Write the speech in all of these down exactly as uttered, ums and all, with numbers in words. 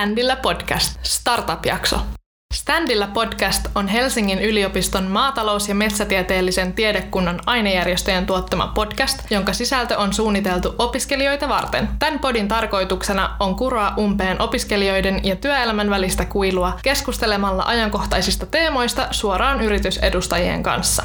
Ständillä Podcast, startup-jakso. Ständillä Podcast on Helsingin yliopiston maatalous- ja metsätieteellisen tiedekunnan ainejärjestöjen tuottama podcast, jonka sisältö on suunniteltu opiskelijoita varten. Tämän podin tarkoituksena on kuroa umpeen opiskelijoiden ja työelämän välistä kuilua keskustelemalla ajankohtaisista teemoista suoraan yritysedustajien kanssa.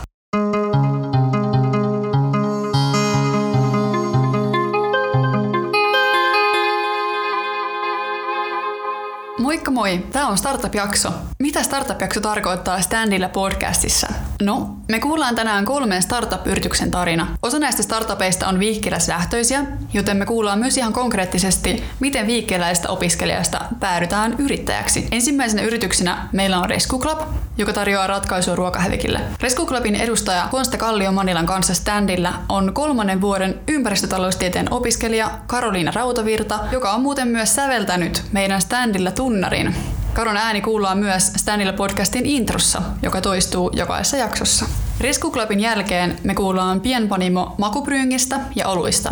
Moikka moi! Tää on Startup-jakso. Mitä Startup-jakso tarkoittaa Ständillä podcastissa? No, me kuullaan tänään kolmen startup-yrityksen tarina. Osa näistä startupeista on viikkiläislähtöisiä, joten me kuullaan myös ihan konkreettisesti, miten viikkiläistä opiskelijasta päädytään yrittäjäksi. Ensimmäisenä yrityksenä meillä on ResQ Club, joka tarjoaa ratkaisua ruokahävikille. ResQ Clubin edustaja Konsta Kallio-Mannilan kanssa Ständillä on kolmannen vuoden ympäristötaloustieteen opiskelija Karoliina Rautavirta, joka on muuten myös säveltänyt meidän Ständillä tunnarin. Karon ääni kuullaan myös Ständillä podcastin introssa, joka toistuu jokaisessa jaksossa. ResQ Clubin jälkeen me kuullaan pienpanimo Makupryungista ja oluista.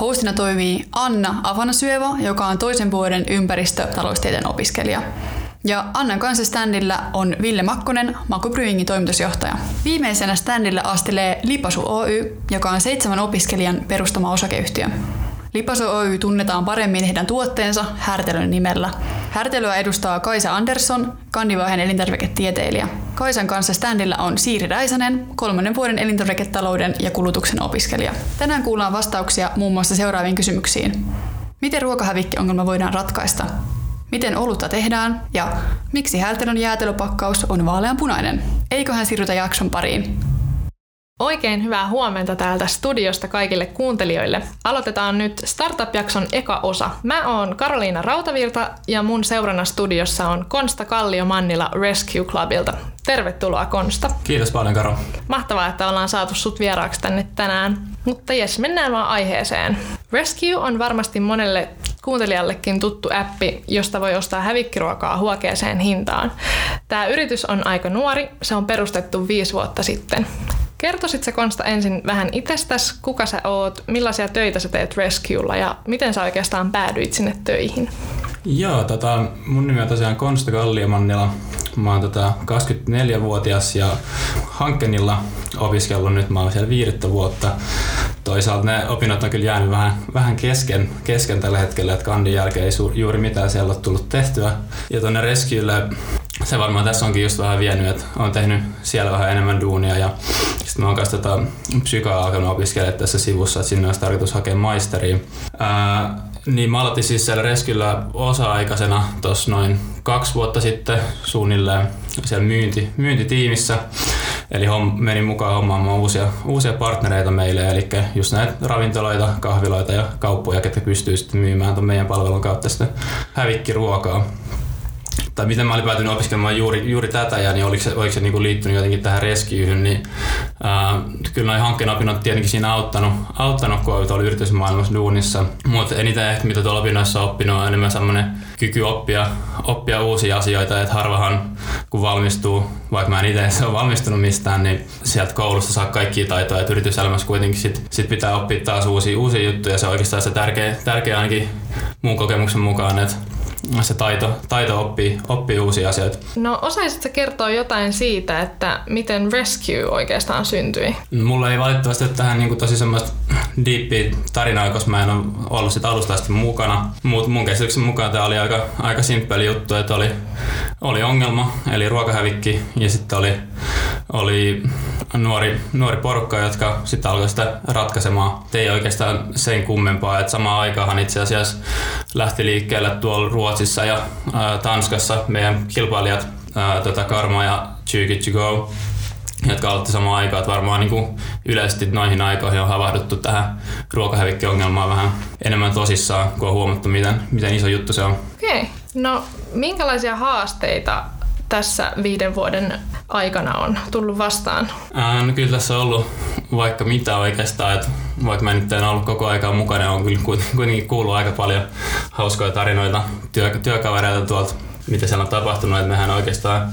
Hostina toimii Anna Afanasjeva, joka on toisen vuoden ympäristötaloustieteen opiskelija. Ja Annan kanssa Ständillä on Ville Makkonen, Makupryyngi toimitusjohtaja. Viimeisenä Ständillä astelee Lipasu Oy, joka on seitsemän opiskelijan perustama osakeyhtiö. Lipasu Oy tunnetaan paremmin heidän tuotteensa Härtelön nimellä. Härtelöä edustaa Kaisa Andersson, Kannivahen elintarviketieteilijä. Kaisan kanssa Ständillä on Siiri Räisänen, kolmannen vuoden elintarviketalouden ja kulutuksen opiskelija. Tänään kuullaan vastauksia muun muassa seuraaviin kysymyksiin. Miten ruokahävikki-ongelma voidaan ratkaista? Miten olutta tehdään? Ja miksi Härtelön jäätelöpakkaus on vaaleanpunainen? Eiköhän siirrytä jakson pariin. Oikein hyvää huomenta täältä studiosta kaikille kuuntelijoille. Aloitetaan nyt Startup-jakson eka osa. Mä oon Karoliina Rautavirta ja mun seurana studiossa on Konsta Kallio-Mannila ResQ Clubilta. Tervetuloa Konsta. Kiitos paljon Karo. Mahtavaa, että ollaan saatu sut vieraaksi tänne tänään. Mutta jes, mennään vaan aiheeseen. ResQ on varmasti monelle kuuntelijallekin tuttu appi, josta voi ostaa hävikkiruokaa huokeeseen hintaan. Tää yritys on aika nuori, se on perustettu viisi vuotta sitten. Kertoisit sä Konsta ensin vähän itsestäs, kuka sä oot, millaisia töitä sä teet ResQlla ja miten sä oikeastaan päädyit sinne töihin? Joo, tota, mun nimi on tosiaan Konsta Kallio-Mannila. Mä oon tota, kaksikymmentäneljävuotias ja Hankkenilla opiskellut nyt, mä oon siellä viidettä vuotta. Toisaalta ne opinnot on kyllä jäänyt vähän, vähän kesken, kesken tällä hetkellä, että kandin jälkeen ei su- juuri mitään siellä ole tullut tehtyä. Ja tuonne ResQlle se varmaan tässä onkin just vähän vienyt, että oon tehnyt siellä vähän enemmän duunia ja sitten mä oon kanssa tota psykaa alkanut opiskelemaan tässä sivussa, että sinne olisi tarkoitus hakea maisteriin. Ää, Niin mä aloitin siis siellä ResQllä osa-aikaisena tuossa noin kaksi vuotta sitten suunnilleen siellä myynti, myyntitiimissä. Eli homm, menin mukaan hommaamaan uusia, uusia partnereita meille, eli just näitä ravintoloita, kahviloita ja kauppoja, ketkä pystyy sitten myymään tuon meidän palvelun kautta sitten hävikkiruokaa. Tai miten mä olin päätynyt opiskelemaan juuri, juuri tätä ja niin oliko se, oliko se niin kuin liittynyt jotenkin tähän ResQ:hyn, niin ää, kyllä noi hankkeen opinnot tietenkin siinä auttanut, auttanut kun oli tuolla yritysmaailmassa duunissa, mutta eniten ehkä mitä tuolla opinnoissa on oppinut on enemmän semmoinen kyky oppia, oppia uusia asioita, että harvahan kun valmistuu, vaikka mä en itse ole valmistunut mistään, niin sieltä koulusta saa kaikkia taitoja, että yrityselämässä kuitenkin sit, sit pitää oppia taas uusia, uusia juttuja, se on oikeastaan se tärkeä, tärkeä ainakin mun kokemuksen mukaan, että se taito, taito oppii, oppii uusia asioita. No osaisitko kertoa jotain siitä, että miten ResQ oikeastaan syntyi? Mulla ei valitettavasti ole tähän niin tosi semmoista deepiä tarinaa, koska mä en ole ollut sit alusta asti mukana. Mut mun käsityksen mukaan tää oli aika, aika simppeli juttu, että oli, oli ongelma, eli ruokahävikki ja sitten oli, oli nuori, nuori porukka, jotka sitten alkoi sitä ratkaisemaan. Ei oikeastaan sen kummempaa, että samaan aikaan itse asiassa lähti liikkeelle tuolla Ruotsissa ja ää, Tanskassa meidän kilpailijat ää, tota Karma ja Chyky Chyko, jotka aloitti samaan aikaan, että varmaan niin kuin yleisesti noihin aikoihin on havahduttu tähän ruokahävikkiongelmaan vähän enemmän tosissaan, kun on huomattu miten, miten iso juttu se on. Okei, no minkälaisia haasteita tässä viiden vuoden aikana on tullut vastaan? Ää, no kyllä tässä on ollut vaikka mitä oikeastaan, että vaikka mä nyt en ollut koko aikaa mukana, on kyllä kuitenkin kuullut aika paljon hauskoja tarinoita työ, työkavereilta tuolta, mitä siellä on tapahtunut. Et mehän oikeastaan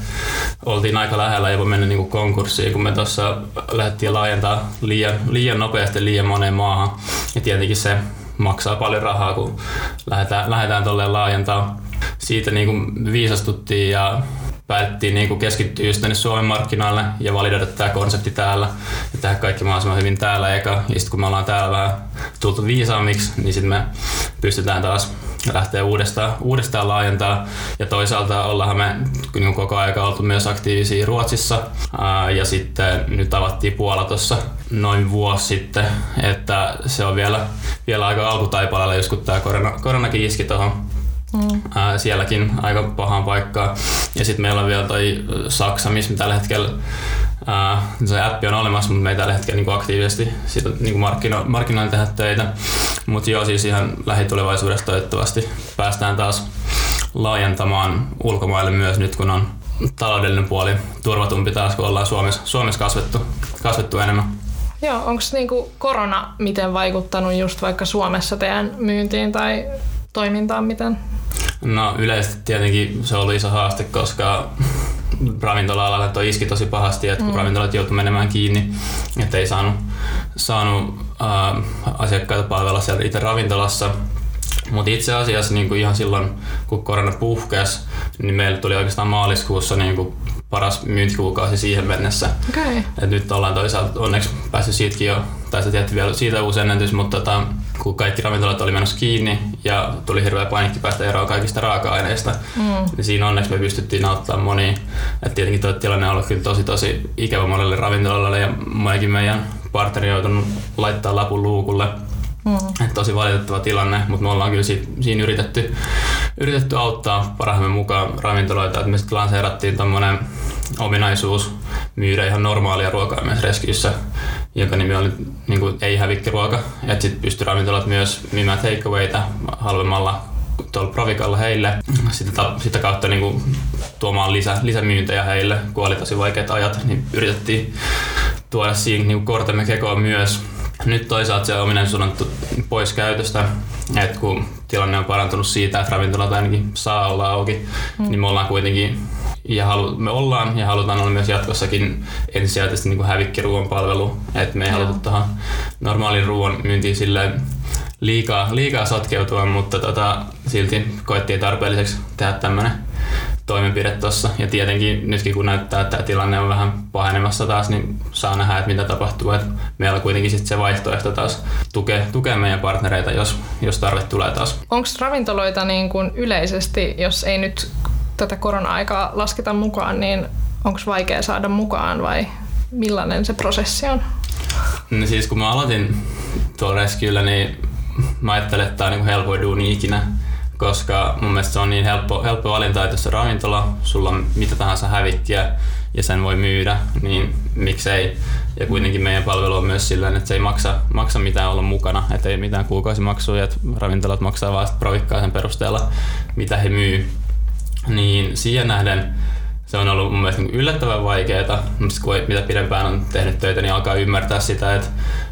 oltiin aika lähellä jopa mennä niinku konkurssiin, kun me tuossa lähdettiin laajentaa liian, liian nopeasti liian moneen maahan. Ja tietenkin se maksaa paljon rahaa, kun lähdetään, lähdetään tolleen laajentaa. siitä niin kuin viisastuttiin ja päätettiin niin kuin keskittyä just tänne Suomen markkinoille ja validoida tämä konsepti täällä ja tehdä kaikki mahdollisimman hyvin täällä eka. Ja sitten kun me ollaan täällä vähän tultu viisaammiksi, niin sitten me pystytään taas lähteä uudestaan, uudestaan laajentamaan. Ja toisaalta ollaanhan me niin koko ajan oltu myös aktiivisia Ruotsissa ja sitten nyt avattiin Puola tuossa noin vuosi sitten, että se on vielä, vielä aika alkutaipaleella just kun tämä korona, koronakin iski tuohon. Mm. Sielläkin aika pahaan paikkaan. Ja sitten meillä on vielä toi Saksa, missä me tällä hetkellä ää, se appi on olemassa, mutta me ei tällä hetkellä niinku aktiivisesti sitä niinku markkino- markkinoilla tehdä töitä. Mutta joo, siis ihan lähitulevaisuudessa toivottavasti päästään taas laajentamaan ulkomaille myös nyt, kun on taloudellinen puoli turvatumpi taas, kun ollaan Suomessa, Suomessa kasvettu, kasvettu enemmän. Joo, onko niinku korona miten vaikuttanut just vaikka Suomessa teidän myyntiin tai toimintaan miten? No yleisesti tietenkin se on ollut iso haaste, koska ravintola-alalla toi iski tosi pahasti, että kun mm. ravintolat joutui menemään kiinni, että ei saanut, saanut ää, asiakkaita palvella siellä itse ravintolassa. Mutta itse asiassa niin ihan silloin, kun korona puhkesi, niin meillä tuli oikeastaan maaliskuussa niin paras myyntikuukausi siihen mennessä. Okay. Et nyt ollaan toisaalta onneksi päässyt siitäkin jo, tai se tietty vielä siitä uusi ennätys, mutta tota, kun kaikki ravintolat oli menossa kiinni ja tuli hirveä painikki päästä eroon kaikista raaka-aineista, mm. niin siinä onneksi me pystyttiin auttamaan monia. Et tietenkin tuo tilanne on ollut kyllä tosi tosi ikävä monelle ravintolalle ja monikin meidän partneri on joutunut laittaa lapun luukulle. Mm. Tosi valitettava tilanne, mutta me ollaan kyllä siinä yritetty, yritetty auttaa parhaamme mukaan ravintoloita. Et me sitten lanseerattiin tommonen ominaisuus myydä ihan normaalia ruokaa myös ResQissä, jonka nimi oli niin kuin ei-hävikkiruoka. Et sit pystyi ravintolat myös myymään takeawayta halvemmalla tuolla provikalla heille. Sitä, sitä kautta niin kuin tuomaan lisä, lisämyyntejä heille, kun oli tosi vaikeat ajat, niin yritettiin tuoda siinä niin kuin kortemme kekoon myös. Nyt toisaalta se ominaisuus on pois käytöstä, että kun tilanne on parantunut siitä, että ravintolat ainakin saa olla auki, mm. niin me ollaan kuitenkin ja halu, me ollaan ja halutaan olla myös jatkossakin ensisijaisesti niin hävikkiruuan palvelu, että me ei mm. haluta tuohon normaalin ruuan myyntiin silleen liikaa, liikaa sotkeutua, mutta tota, silti koettiin tarpeelliseksi tehdä tämmöinen toimenpide tuossa. Ja tietenkin nytkin kun näyttää, että tämä tilanne on vähän pahenemassa taas, niin saa nähdä, että mitä tapahtuu. Et meillä on kuitenkin sit se vaihtoehto taas tukea, tukea meidän partnereita, jos, jos tarve tulee taas. Onko ravintoloita niin kun yleisesti, jos ei nyt tätä korona-aikaa lasketa mukaan, niin onko vaikea saada mukaan vai millainen se prosessi on? No siis kun mä aloitin tuolla ResQllä, niin mä ajattelin, että tämä on helpoin duuni ikinä, koska mun mielestä se on niin helppo, helppo valinta, että jos on ravintola, sulla on mitä tahansa hävikkiä ja sen voi myydä, niin miksei. Ja kuitenkin meidän palvelu on myös sillä, että se ei maksa, maksa mitään olla mukana, että ei mitään kuukausimaksuja, että ravintolat maksaa vaan provikkaa sen perusteella, mitä he myy. Niin siihen nähden se on ollut mun mielestä yllättävän vaikeaa, mutta kun mitä pidempään on tehnyt töitä, niin alkaa ymmärtää sitä, että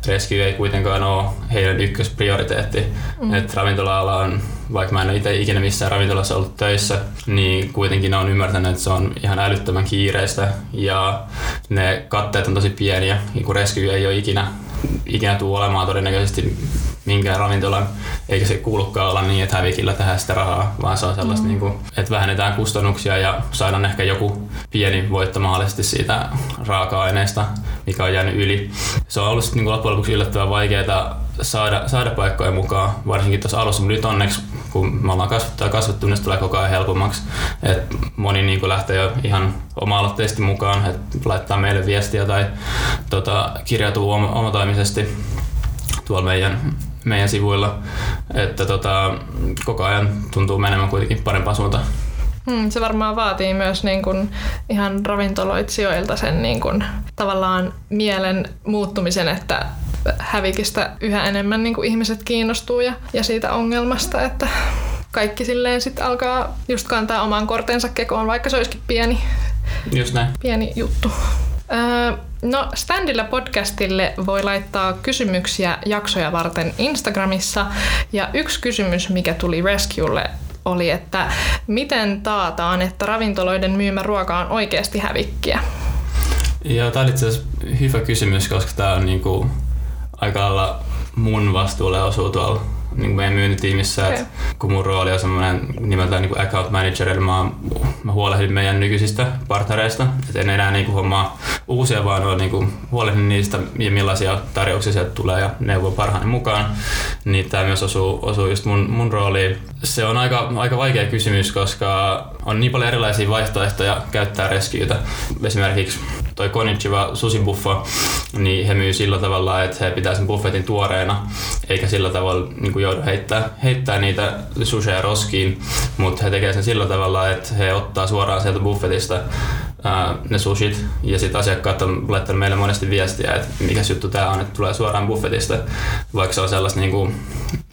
ResQ ei kuitenkaan ole heidän ykkösprioriteetti. Mm. Että ravintola-ala on, vaikka mä en ole itse ikinä missään ravintolassa ollut töissä, niin kuitenkin on ymmärtänyt, että se on ihan älyttömän kiireistä ja ne katteet on tosi pieniä, kun ResQ ei ole ikinä, ikinä tule olemaan todennäköisesti minkään ravintolan, eikä se kuulukaan olla niin, että hävikillä tehdään sitä rahaa, vaan se on sellaista, mm. niin kuin, että vähennetään kustannuksia ja saadaan ehkä joku pieni voitto mahdollisesti siitä raaka-aineesta, mikä on jäänyt yli. Se on ollut sitten niin loppujen lopuksi yllättävän vaikeaa saada, saada paikkoja mukaan, varsinkin tuossa alussa, mutta nyt onneksi, kun me ollaan kasvattu ja kasvattu, niin se tulee koko ajan helpommaksi. Et moni niin kuin lähtee jo ihan oma-aloitteisesti mukaan, että laittaa meille viestiä tai tota, kirjautuu oma- omatoimisesti tuolla meidän meidän sivuilla, että tota, koko ajan tuntuu menemään kuitenkin parempaan suuntaan. Hmm, se varmaan vaatii myös niin kun ihan ravintoloitsijoilta sen niin kun tavallaan mielen muuttumisen, että hävikistä yhä enemmän niin kun ihmiset kiinnostuu ja, ja siitä ongelmasta, että kaikki silleen sit alkaa just kantaa oman kortensa kekoon, vaikka se olisikin pieni, just näin. pieni juttu. Öö, No, Ständillä podcastille voi laittaa kysymyksiä jaksoja varten Instagramissa. Ja yksi kysymys, mikä tuli ResQlle, oli, että miten taataan, että ravintoloiden myymä ruoka on oikeasti hävikkiä? Joo, tämä oli itse asiassa hyvä kysymys, koska tämä on niinku aika lailla mun vastuulle osuu tuolla niin meidän myyntitiimissä, okay. että kun mun rooli on semmoinen nimeltään niin account manager, eli mä, mä huolehdin meidän nykyisistä partnereista, että en enää niin hommaa uusia, vaan olen niin huolehdin niistä ja millaisia tarjouksia sieltä tulee ja neuvon parhaani mukaan, niin tämä myös osuu, osuu just mun, mun rooliin. Se on aika, aika vaikea kysymys, koska on niin paljon erilaisia vaihtoehtoja käyttää ResQtä. Esimerkiksi toi Konnichiwan susibuffa, niin he myy sillä tavalla, että he pitää sen buffetin tuoreena, eikä sillä tavalla niin joudu heittää, heittää niitä susheja roskiin, mutta he tekee sen sillä tavalla, että he ottaa suoraan sieltä buffetista ää, ne sushit, ja sitten asiakkaat on laittanut meille monesti viestiä, että mikä juttu tää on, että tulee suoraan buffetista, vaikka se on sellaista niin kuin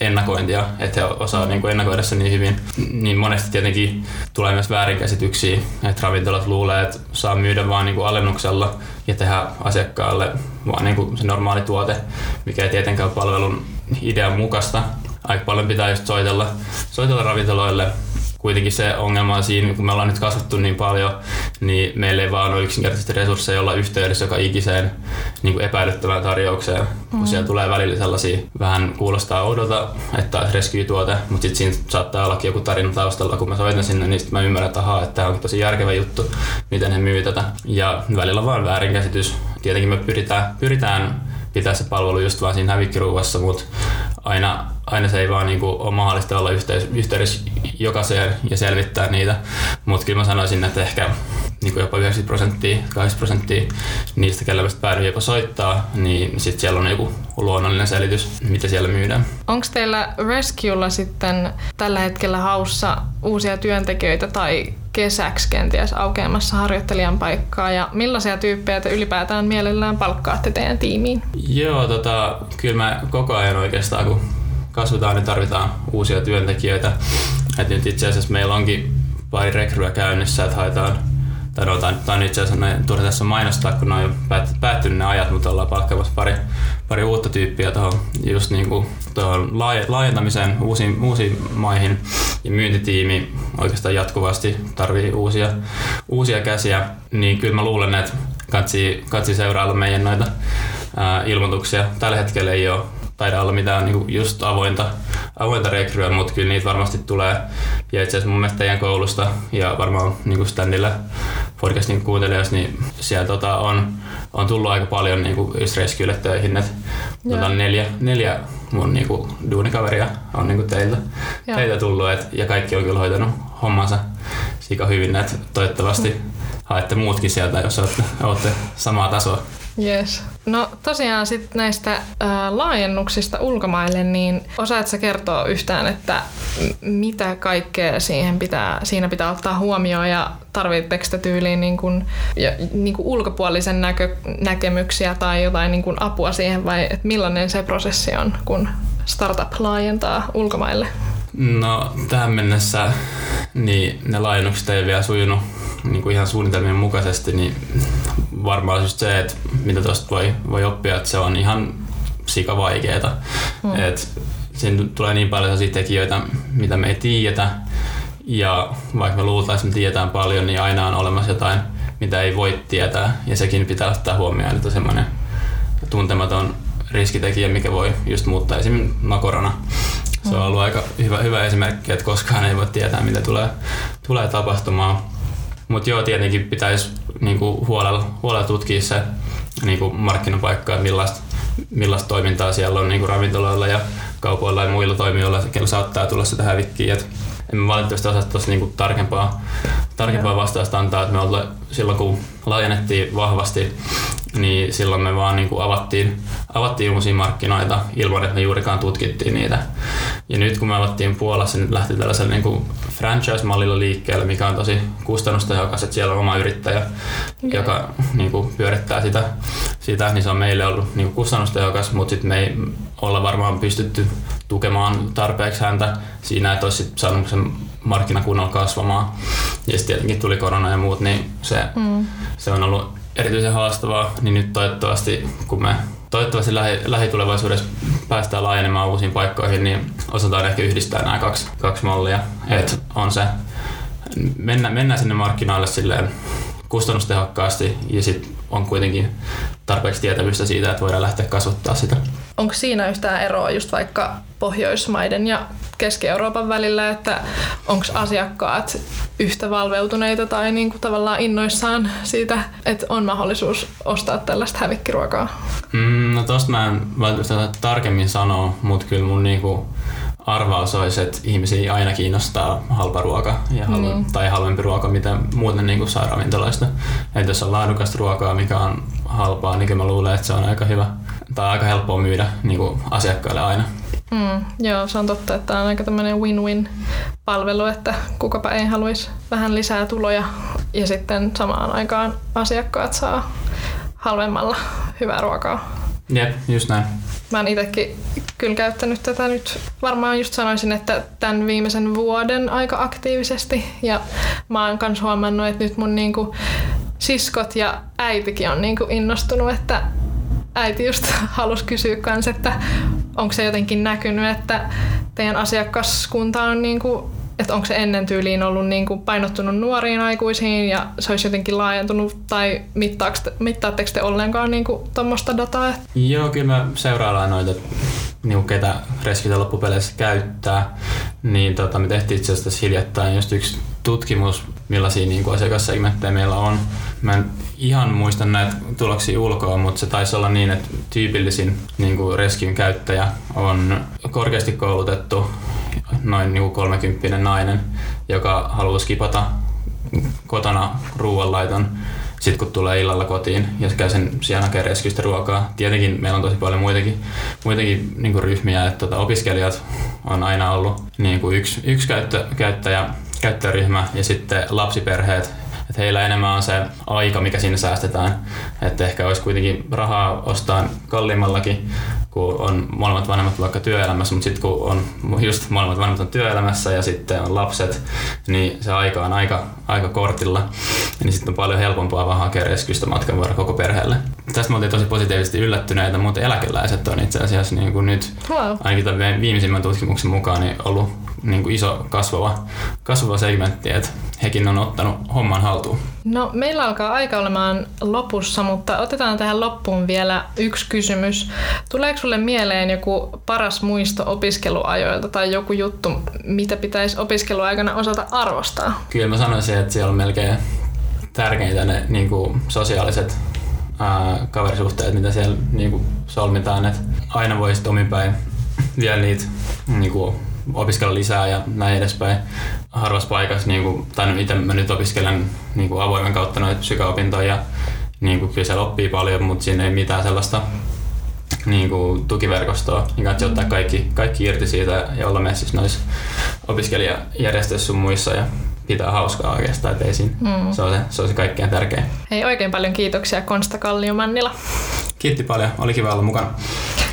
ennakointia, että he osaa niin kuin ennakoida se niin hyvin, niin monesti tietenkin tulee myös väärinkäsityksiä, että ravintolat luulee, että saa myydä vaan niin kuin alennuksella ja tehdä asiakkaalle vaan niin kuin se normaali tuote, mikä ei tietenkään ole palvelun idean mukaista. Aika paljon pitää just soitella, soitella ravintoloille. Kuitenkin se ongelma on siinä, kun me ollaan nyt kasvattu niin paljon, niin meillä ei vaan ole yksinkertaisesti resursseja olla yhteydessä joka ikiseen niin kuin epäilyttävään tarjoukseen. Mm. Kun siellä tulee välillä sellaisia, vähän kuulostaa oudolta, että on ResQ-tuote, mutta sitten siinä saattaa olla joku tarina taustalla. Kun mä soitan sinne, niin mä ymmärrän, että ahaa, että tämä on tosi järkevä juttu, miten he myy tätä. Ja välillä on vaan väärinkäsitys. Tietenkin me pyritään, pyritään pitää se palvelu just vaan siinä hävikkiruuassa, mutta aina, aina se ei vaan niin kuin ole mahdollista olla yhteys, yhteydessä jokaiseen ja selvittää niitä, mutta kyllä mä sanoisin, että ehkä niin jopa yhdeksänkymmentä prosenttia, kahdeksankymmentä prosenttia niistä, kelle päädyy jopa soittaa, niin sitten siellä on joku luonnollinen selitys, mitä siellä myydään. Onko teillä ResQlla sitten tällä hetkellä haussa uusia työntekijöitä tai kesäksi kenties aukeamassa harjoittelijan paikkaa, ja millaisia tyyppejä te ylipäätään mielellään palkkaatte teidän tiimiin? Joo, tota, kyllä mä koko ajan oikeastaan, kun kasvataan, niin tarvitaan uusia työntekijöitä. Et nyt itse asiassa meillä onkin pari rekryä käynnissä, että haetaan, tai no, tämä on itse asiassa, turha tässä mainostaa, kun ne on jo päättynyt ne ajat, mutta ollaan palkkaamassa pari, pari uutta tyyppiä tuohon just niin kuin tuohon laajentamiseen uusiin, uusiin maihin, ja myyntitiimi oikeastaan jatkuvasti tarvii uusia, uusia käsiä, niin kyllä mä luulen, että katsi, katsi seurailla meidän noita ää, ilmoituksia. Tällä hetkellä ei ole taida olla mitään niin kuin just avointa, avointa rekryä, mutta kyllä niitä varmasti tulee. Ja itse asiassa mun mielestä teidän koulusta ja varmaan niin kuin Ständillä podcastin kuuntelijoissa, niin siellä tota, on, on tullut aika paljon niin kuin just ResQlle töihin. Et, tota, neljä, neljä mun niin kuin duunikaveria on niin kuin teiltä, teiltä tullut, et, ja kaikki on kyllä hoitanut hommansa sika hyvin. Et, toivottavasti mm. haette muutkin sieltä, jos olette, olette samaa tasoa. Yes. No tosiaan sit näistä ää, laajennuksista ulkomaille, niin osaatko sä kertoa yhtään, että m- mitä kaikkea siihen pitää, siinä pitää ottaa huomioon, ja tarvitseeko sitä tyyliin niin kun, ja, niin kun ulkopuolisen näkö, näkemyksiä tai jotain niin kun apua siihen, vai et millainen se prosessi on, kun startup laajentaa ulkomaille? No tähän mennessä niin ne laajennukset ei vielä sujunut niin kuin ihan suunnitelmien mukaisesti, niin varmaan just se, että mitä tuosta voi, voi oppia, että se on ihan sikavaikeeta. Mm. Et siinä tulee niin paljon sellaisia tekijöitä, mitä me ei tiedetä, ja vaikka me luultaisiin, että me tiedetään paljon, niin aina on olemassa jotain, mitä ei voi tietää, ja sekin pitää ottaa huomioon, että semmoinen tuntematon riskitekijä, mikä voi just muuttaa esimerkiksi no korona. Se on ollut aika hyvä, hyvä esimerkki, että koskaan ei voi tietää, mitä tulee, tulee tapahtumaan. Mutta joo, tietenkin pitäisi niinku huolella, huolella tutkia se niinku markkinapaikkaa, millaista, millaista toimintaa siellä on niinku ravintoloilla ja kaupoilla ja muilla toimijoilla, joilla saattaa tulla sitä hävikkiä. En mä valitettavasti osaa tuossa niinku tarkempaa, tarkempaa vastausta antaa, että me ollaan, silloin kun laajennettiin vahvasti, niin silloin me vaan niinku avattiin, avattiin uusia markkinoita ilman, että me juurikaan tutkittiin niitä. Ja nyt kun me avattiin Puolassa, nyt lähti tällaisella niinku franchise-mallilla liikkeelle, mikä on tosi kustannustehokas, että siellä on oma yrittäjä, okay. joka niinku pyörittää sitä, sitä, niin se on meille ollut niinku kustannustehokas, mutta sitten me ei olla varmaan pystytty tukemaan tarpeeksi häntä siinä, että olisi saanut sen markkinakunnolla kasvamaan. Ja sitten tietenkin tuli korona ja muut, niin se, mm. se on ollut erityisen haastavaa, niin nyt toivottavasti, kun me toivottavasti lähi, lähitulevaisuudessa päästään laajenemaan uusiin paikkoihin, niin osataan ehkä yhdistää nämä kaksi, kaksi mallia. Et on se, mennä, mennään sinne markkinoille silleen kustannustehokkaasti, ja sitten on kuitenkin tarpeeksi tietämystä siitä, että voidaan lähteä kasvattaa sitä. Onko siinä yhtään eroa just vaikka Pohjoismaiden ja Keski-Euroopan välillä, että onko asiakkaat yhtä valveutuneita tai niinku tavallaan innoissaan siitä, että on mahdollisuus ostaa tällaista hävikkiruokaa? Mm, no tosta mä en välttämättä tarkemmin sanoa, mutta kyllä mun niinku arvaus olisi, että ihmisiä aina kiinnostaa halpa ruoka ja halve- mm. tai halvempi ruoka, mitä muuten niin kuin saa ravintoloista. Että jos on laadukasta ruokaa, mikä on halpaa, niin mä luulen, että se on aika hyvä tai aika helppoa myydä niin kuin asiakkaille aina. Mm, joo, se on totta, että tämä on aika tämmöinen win-win-palvelu, että kukapa ei haluaisi vähän lisää tuloja ja sitten samaan aikaan asiakkaat saa halvemmalla hyvää ruokaa. Jep, just näin. Mä oon itekin kyllä käyttänyt tätä nyt. Varmaan just sanoisin, että tämän viimeisen vuoden aika aktiivisesti. Ja mä oon kans huomannut, että nyt mun niinku siskot ja äitikin on niinku innostunut, että äiti just halusi kysyä kans, että onko se jotenkin näkynyt, että teidän asiakaskunta on niinku, että onko se ennen tyyliin ollut niinku painottunut nuoriin aikuisiin ja se olisi jotenkin laajentunut, tai mittaatteko te ollenkaan niinku tuommoista dataa? Joo, kyllä mä seuraillaan noita, niinku ketä ResQtä loppupeleissä käyttää. Niin tota, me tehtiin itse asiassa hiljattain just yksi tutkimus, millaisia niinku asiakassegmenttejä meillä on. Mä en ihan muista näitä tuloksia ulkoa, mutta se taisi olla niin, että tyypillisin niinku ResQn käyttäjä on korkeasti koulutettu, noin niinku kolmekymppinen nainen, joka haluaa skipata kotona ruoanlaiton, sit kun tulee illalla kotiin ja käy sen siellä hakee ResQstä ruokaa. Tietenkin meillä on tosi paljon muitakin, muitakin niinku ryhmiä, että tota, opiskelijat on aina ollut niinku yksi, yksi käyttö, käyttäjä, käyttäjäryhmä ja sitten lapsiperheet. Että heillä enemmän on se aika, mikä siinä säästetään. Että ehkä olisi kuitenkin rahaa ostaa kalliimmallakin, kun on molemmat vanhemmat vaikka työelämässä, mutta sitten kun on just molemmat vanhemmat on työelämässä ja sitten on lapset, niin se aika on aika, aika kortilla. Niin sitten on paljon helpompaa vaan hakea ResQstä matkan varrella koko perheelle. Tästä me oltiin tosi positiivisesti yllättyneitä, mutta eläkeläiset on itse asiassa niin kuin nyt, wow, ainakin tämän viimeisimmän tutkimuksen mukaan, niin ollut niin kuin iso kasvava, kasvava segmentti, että hekin on ottanut homman haltuun. No, meillä alkaa aika olemaan lopussa, mutta otetaan tähän loppuun vielä yksi kysymys. Tuleeko sulle mieleen joku paras muisto opiskeluajoilta tai joku juttu, mitä pitäisi opiskeluaikana osata arvostaa? Kyllä mä sanoisin, että siellä on melkein tärkeintä ne niin kuin sosiaaliset ää, kaverisuhteet, mitä siellä niin kuin solmitaan. Et aina voi sitten omin päin vielä niitä niin kuin opiskella lisää ja näin edespäin. Harvassa paikassa, niin kuin, tai itse mä nyt opiskelen niin kuin avoimen kautta noita psykaopintoja. Niin kuin, kyllä siellä oppii paljon, mutta siinä ei mitään sellaista niin kuin tukiverkostoa. Niin kannattaa ottaa kaikki, kaikki irti siitä ja olla messissä noissa opiskelijajärjestöissä sun muissa. Ja pitää hauskaa oikeastaan, ettei siinä. Mm. Se on se, se on se kaikkein tärkein. Hei, oikein paljon kiitoksia Konsta Kallio-Mannila. Kiitti paljon, oli kiva olla mukana.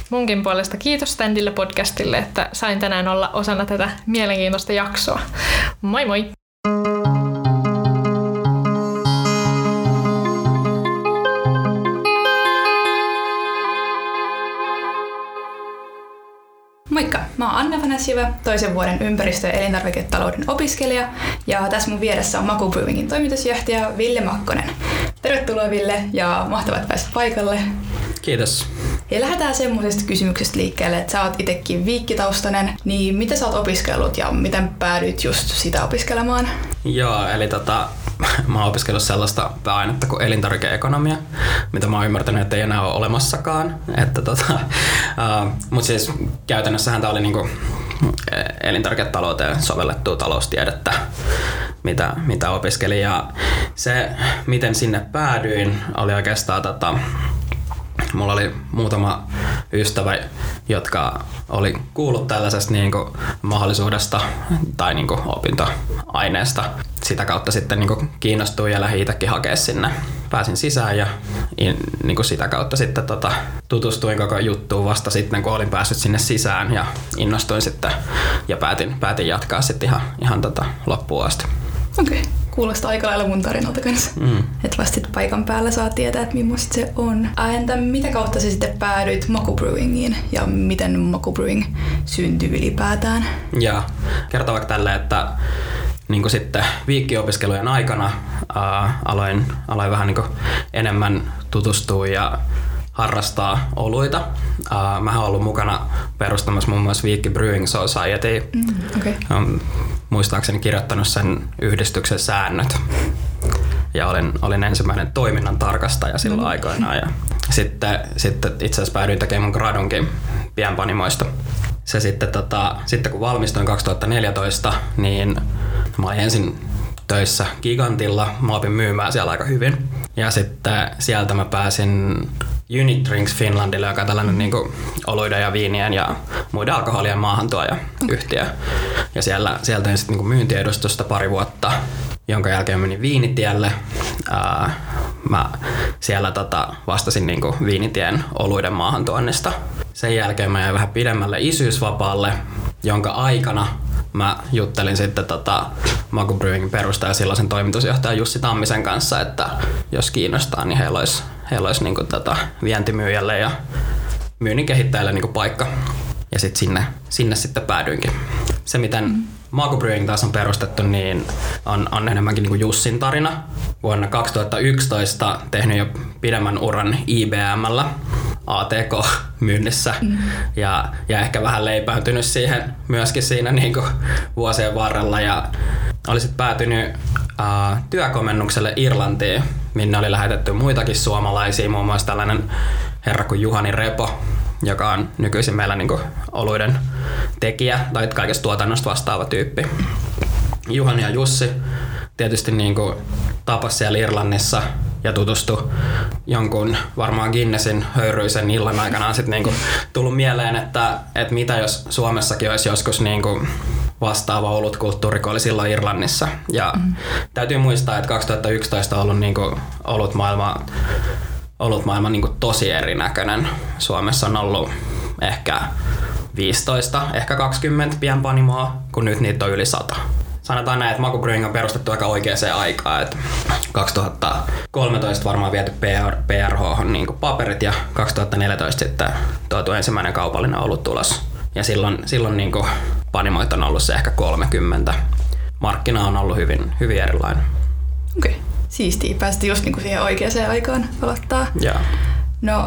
Munkin puolesta kiitos Ständillä podcastille, että sain tänään olla osana tätä mielenkiintoista jaksoa. Moi moi! Moikka! Mä oon Anna Afanasjeva, toisen vuoden ympäristö- ja elintarviketalouden opiskelija, ja tässä mun vieressä on Makupryynginkin toimitusjohtaja Ville Makkonen. Tervetuloa Ville, ja mahtavat pääsit paikalle. Kiitos. Ja lähdetään semmoisesta kysymyksestä liikkeelle, että sä oot itsekin viikkitaustainen, niin mitä sä oot opiskellut ja miten päädyit just sitä opiskelemaan? Joo, eli tota, mä oon opiskellut sellaista pääainetta kuin elintarvikeekonomia, mitä mä oon ymmärtänyt, että ei enää ole olemassakaan. Että tota, äh, mut siis käytännössähän tää oli niinku elintarviketalouteen sovellettua taloustiedettä, mitä, mitä opiskelin. Ja se, miten sinne päädyin, oli oikeastaan tota, mulla oli muutama ystävä, jotka oli kuullut tällaisesta niin kuin mahdollisuudesta tai niin kuin opintoaineesta. Sitä kautta sitten niin kuin kiinnostuin ja lähdin itsekin hakea sinne. Pääsin sisään ja niin kuin sitä kautta sitten tota, tutustuin koko juttuun vasta sitten, kun olin päässyt sinne sisään ja innostuin sitten ja päätin, päätin jatkaa sitten ihan, ihan tota loppuun asti. Okei. Okay. Kuulostaa aika lailla mun tarinalta kanssa. Mm. Että vasta sit paikan päällä saa tietää, että millaista se on. Entä mitä kautta sä sitten päädyit Makubrewingiin ja miten Makubrewing syntyy ylipäätään? Jaa. Kertoo vaikka tälleen, että niin kuin sitten viikkiopiskelujen aikana ää, aloin, aloin vähän niin kuin enemmän tutustua ja harrastaa oluita. Ää, mä oon ollut mukana perustamassa muun muassa Weikki Brewing Society. Mm, okay. Muistaakseni kirjoittanut sen yhdistyksen säännöt. Ja olin, olin ensimmäinen toiminnan tarkastaja silloin aikoinaan. Ja sitten, sitten itse asiassa päädyin tekemään mun gradunkin pienpanimoista. Se sitten, tota, sitten kun valmistuin kaksituhattaneljätoista, niin mä olin ensin töissä Gigantilla. Mä opin myymään siellä aika hyvin. Ja sitten sieltä mä pääsin Unit Drinks Finlandille, joka on tällainen niin kuin oluiden ja viinien ja muiden alkoholien maahantuoja yhtiö. Ja siellä, sieltä tein sitten niin kuin myyntiedustusta pari vuotta, jonka jälkeen menin Viinitielle. Ää, mä siellä tota, vastasin niin kuin Viinitien oluiden maahantuonnista. Sen jälkeen mä jäin vähän pidemmälle isyysvapaalle, jonka aikana mä juttelin sitten tota Makupryyngiin perustaja silloisen toimitusjohtajan Jussi Tammisen kanssa, että jos kiinnostaa, niin heillä olisi, heillä olisi niinku tota vientimyyjälle ja myynnin kehittäjälle niinku paikka. Ja sitten sinne, sinne sitten päädyinkin. Se miten mm. Makupryyngi taas on perustettu, niin on, on enemmänkin niinku Jussin tarina. Vuonna kaksituhattayksitoista tehnyt jo pidemmän uran I B M:llä. A T K-myynnissä mm. ja, ja ehkä vähän leipäytynyt siihen myöskin siinä niin kuin vuosien varrella ja olisit päätynyt äh, työkomennukselle Irlantiin, minne oli lähetetty muitakin suomalaisia, muun muassa tällainen herra kuin Juhani Repo, joka on nykyisin meillä niin kuin oluiden tekijä tai kaikesta tuotannosta vastaava tyyppi. Juhani ja Jussi tietysti niin kuin tapas siellä Irlannissa ja tutustu jonkun varmaan Guinnessin höyryisen illan aikanaan sitten niinku tullut mieleen, että, että mitä jos Suomessakin olisi joskus niinku vastaava olutkulttuuri, kun oli silloin Irlannissa. Ja mm. täytyy muistaa, että kaksituhattayksitoista on ollut niinku olut maailma, olut maailma niinku tosi erinäköinen. Suomessa on ollut ehkä viisitoista, ehkä kaksikymmentä pienpanimoa, kun nyt niitä on yli sata. Sanotaan näin, että Makupryyngi on perustettu aika oikeaan aikaan. Että kaksituhattakolmetoista varmaan viety P R H:hon niin kuin paperit ja kaksituhattaneljätoista sitten tuotu ensimmäinen kaupallinen ollut tulos. Ja silloin, silloin niin kuin panimoita on ollut se ehkä kolmekymmentä. Markkina on ollut hyvin, hyvin erilainen. Okei, okay. Siistiä. Päästiin just niin kuin siihen oikeaan aikaan palattaa. Joo. No,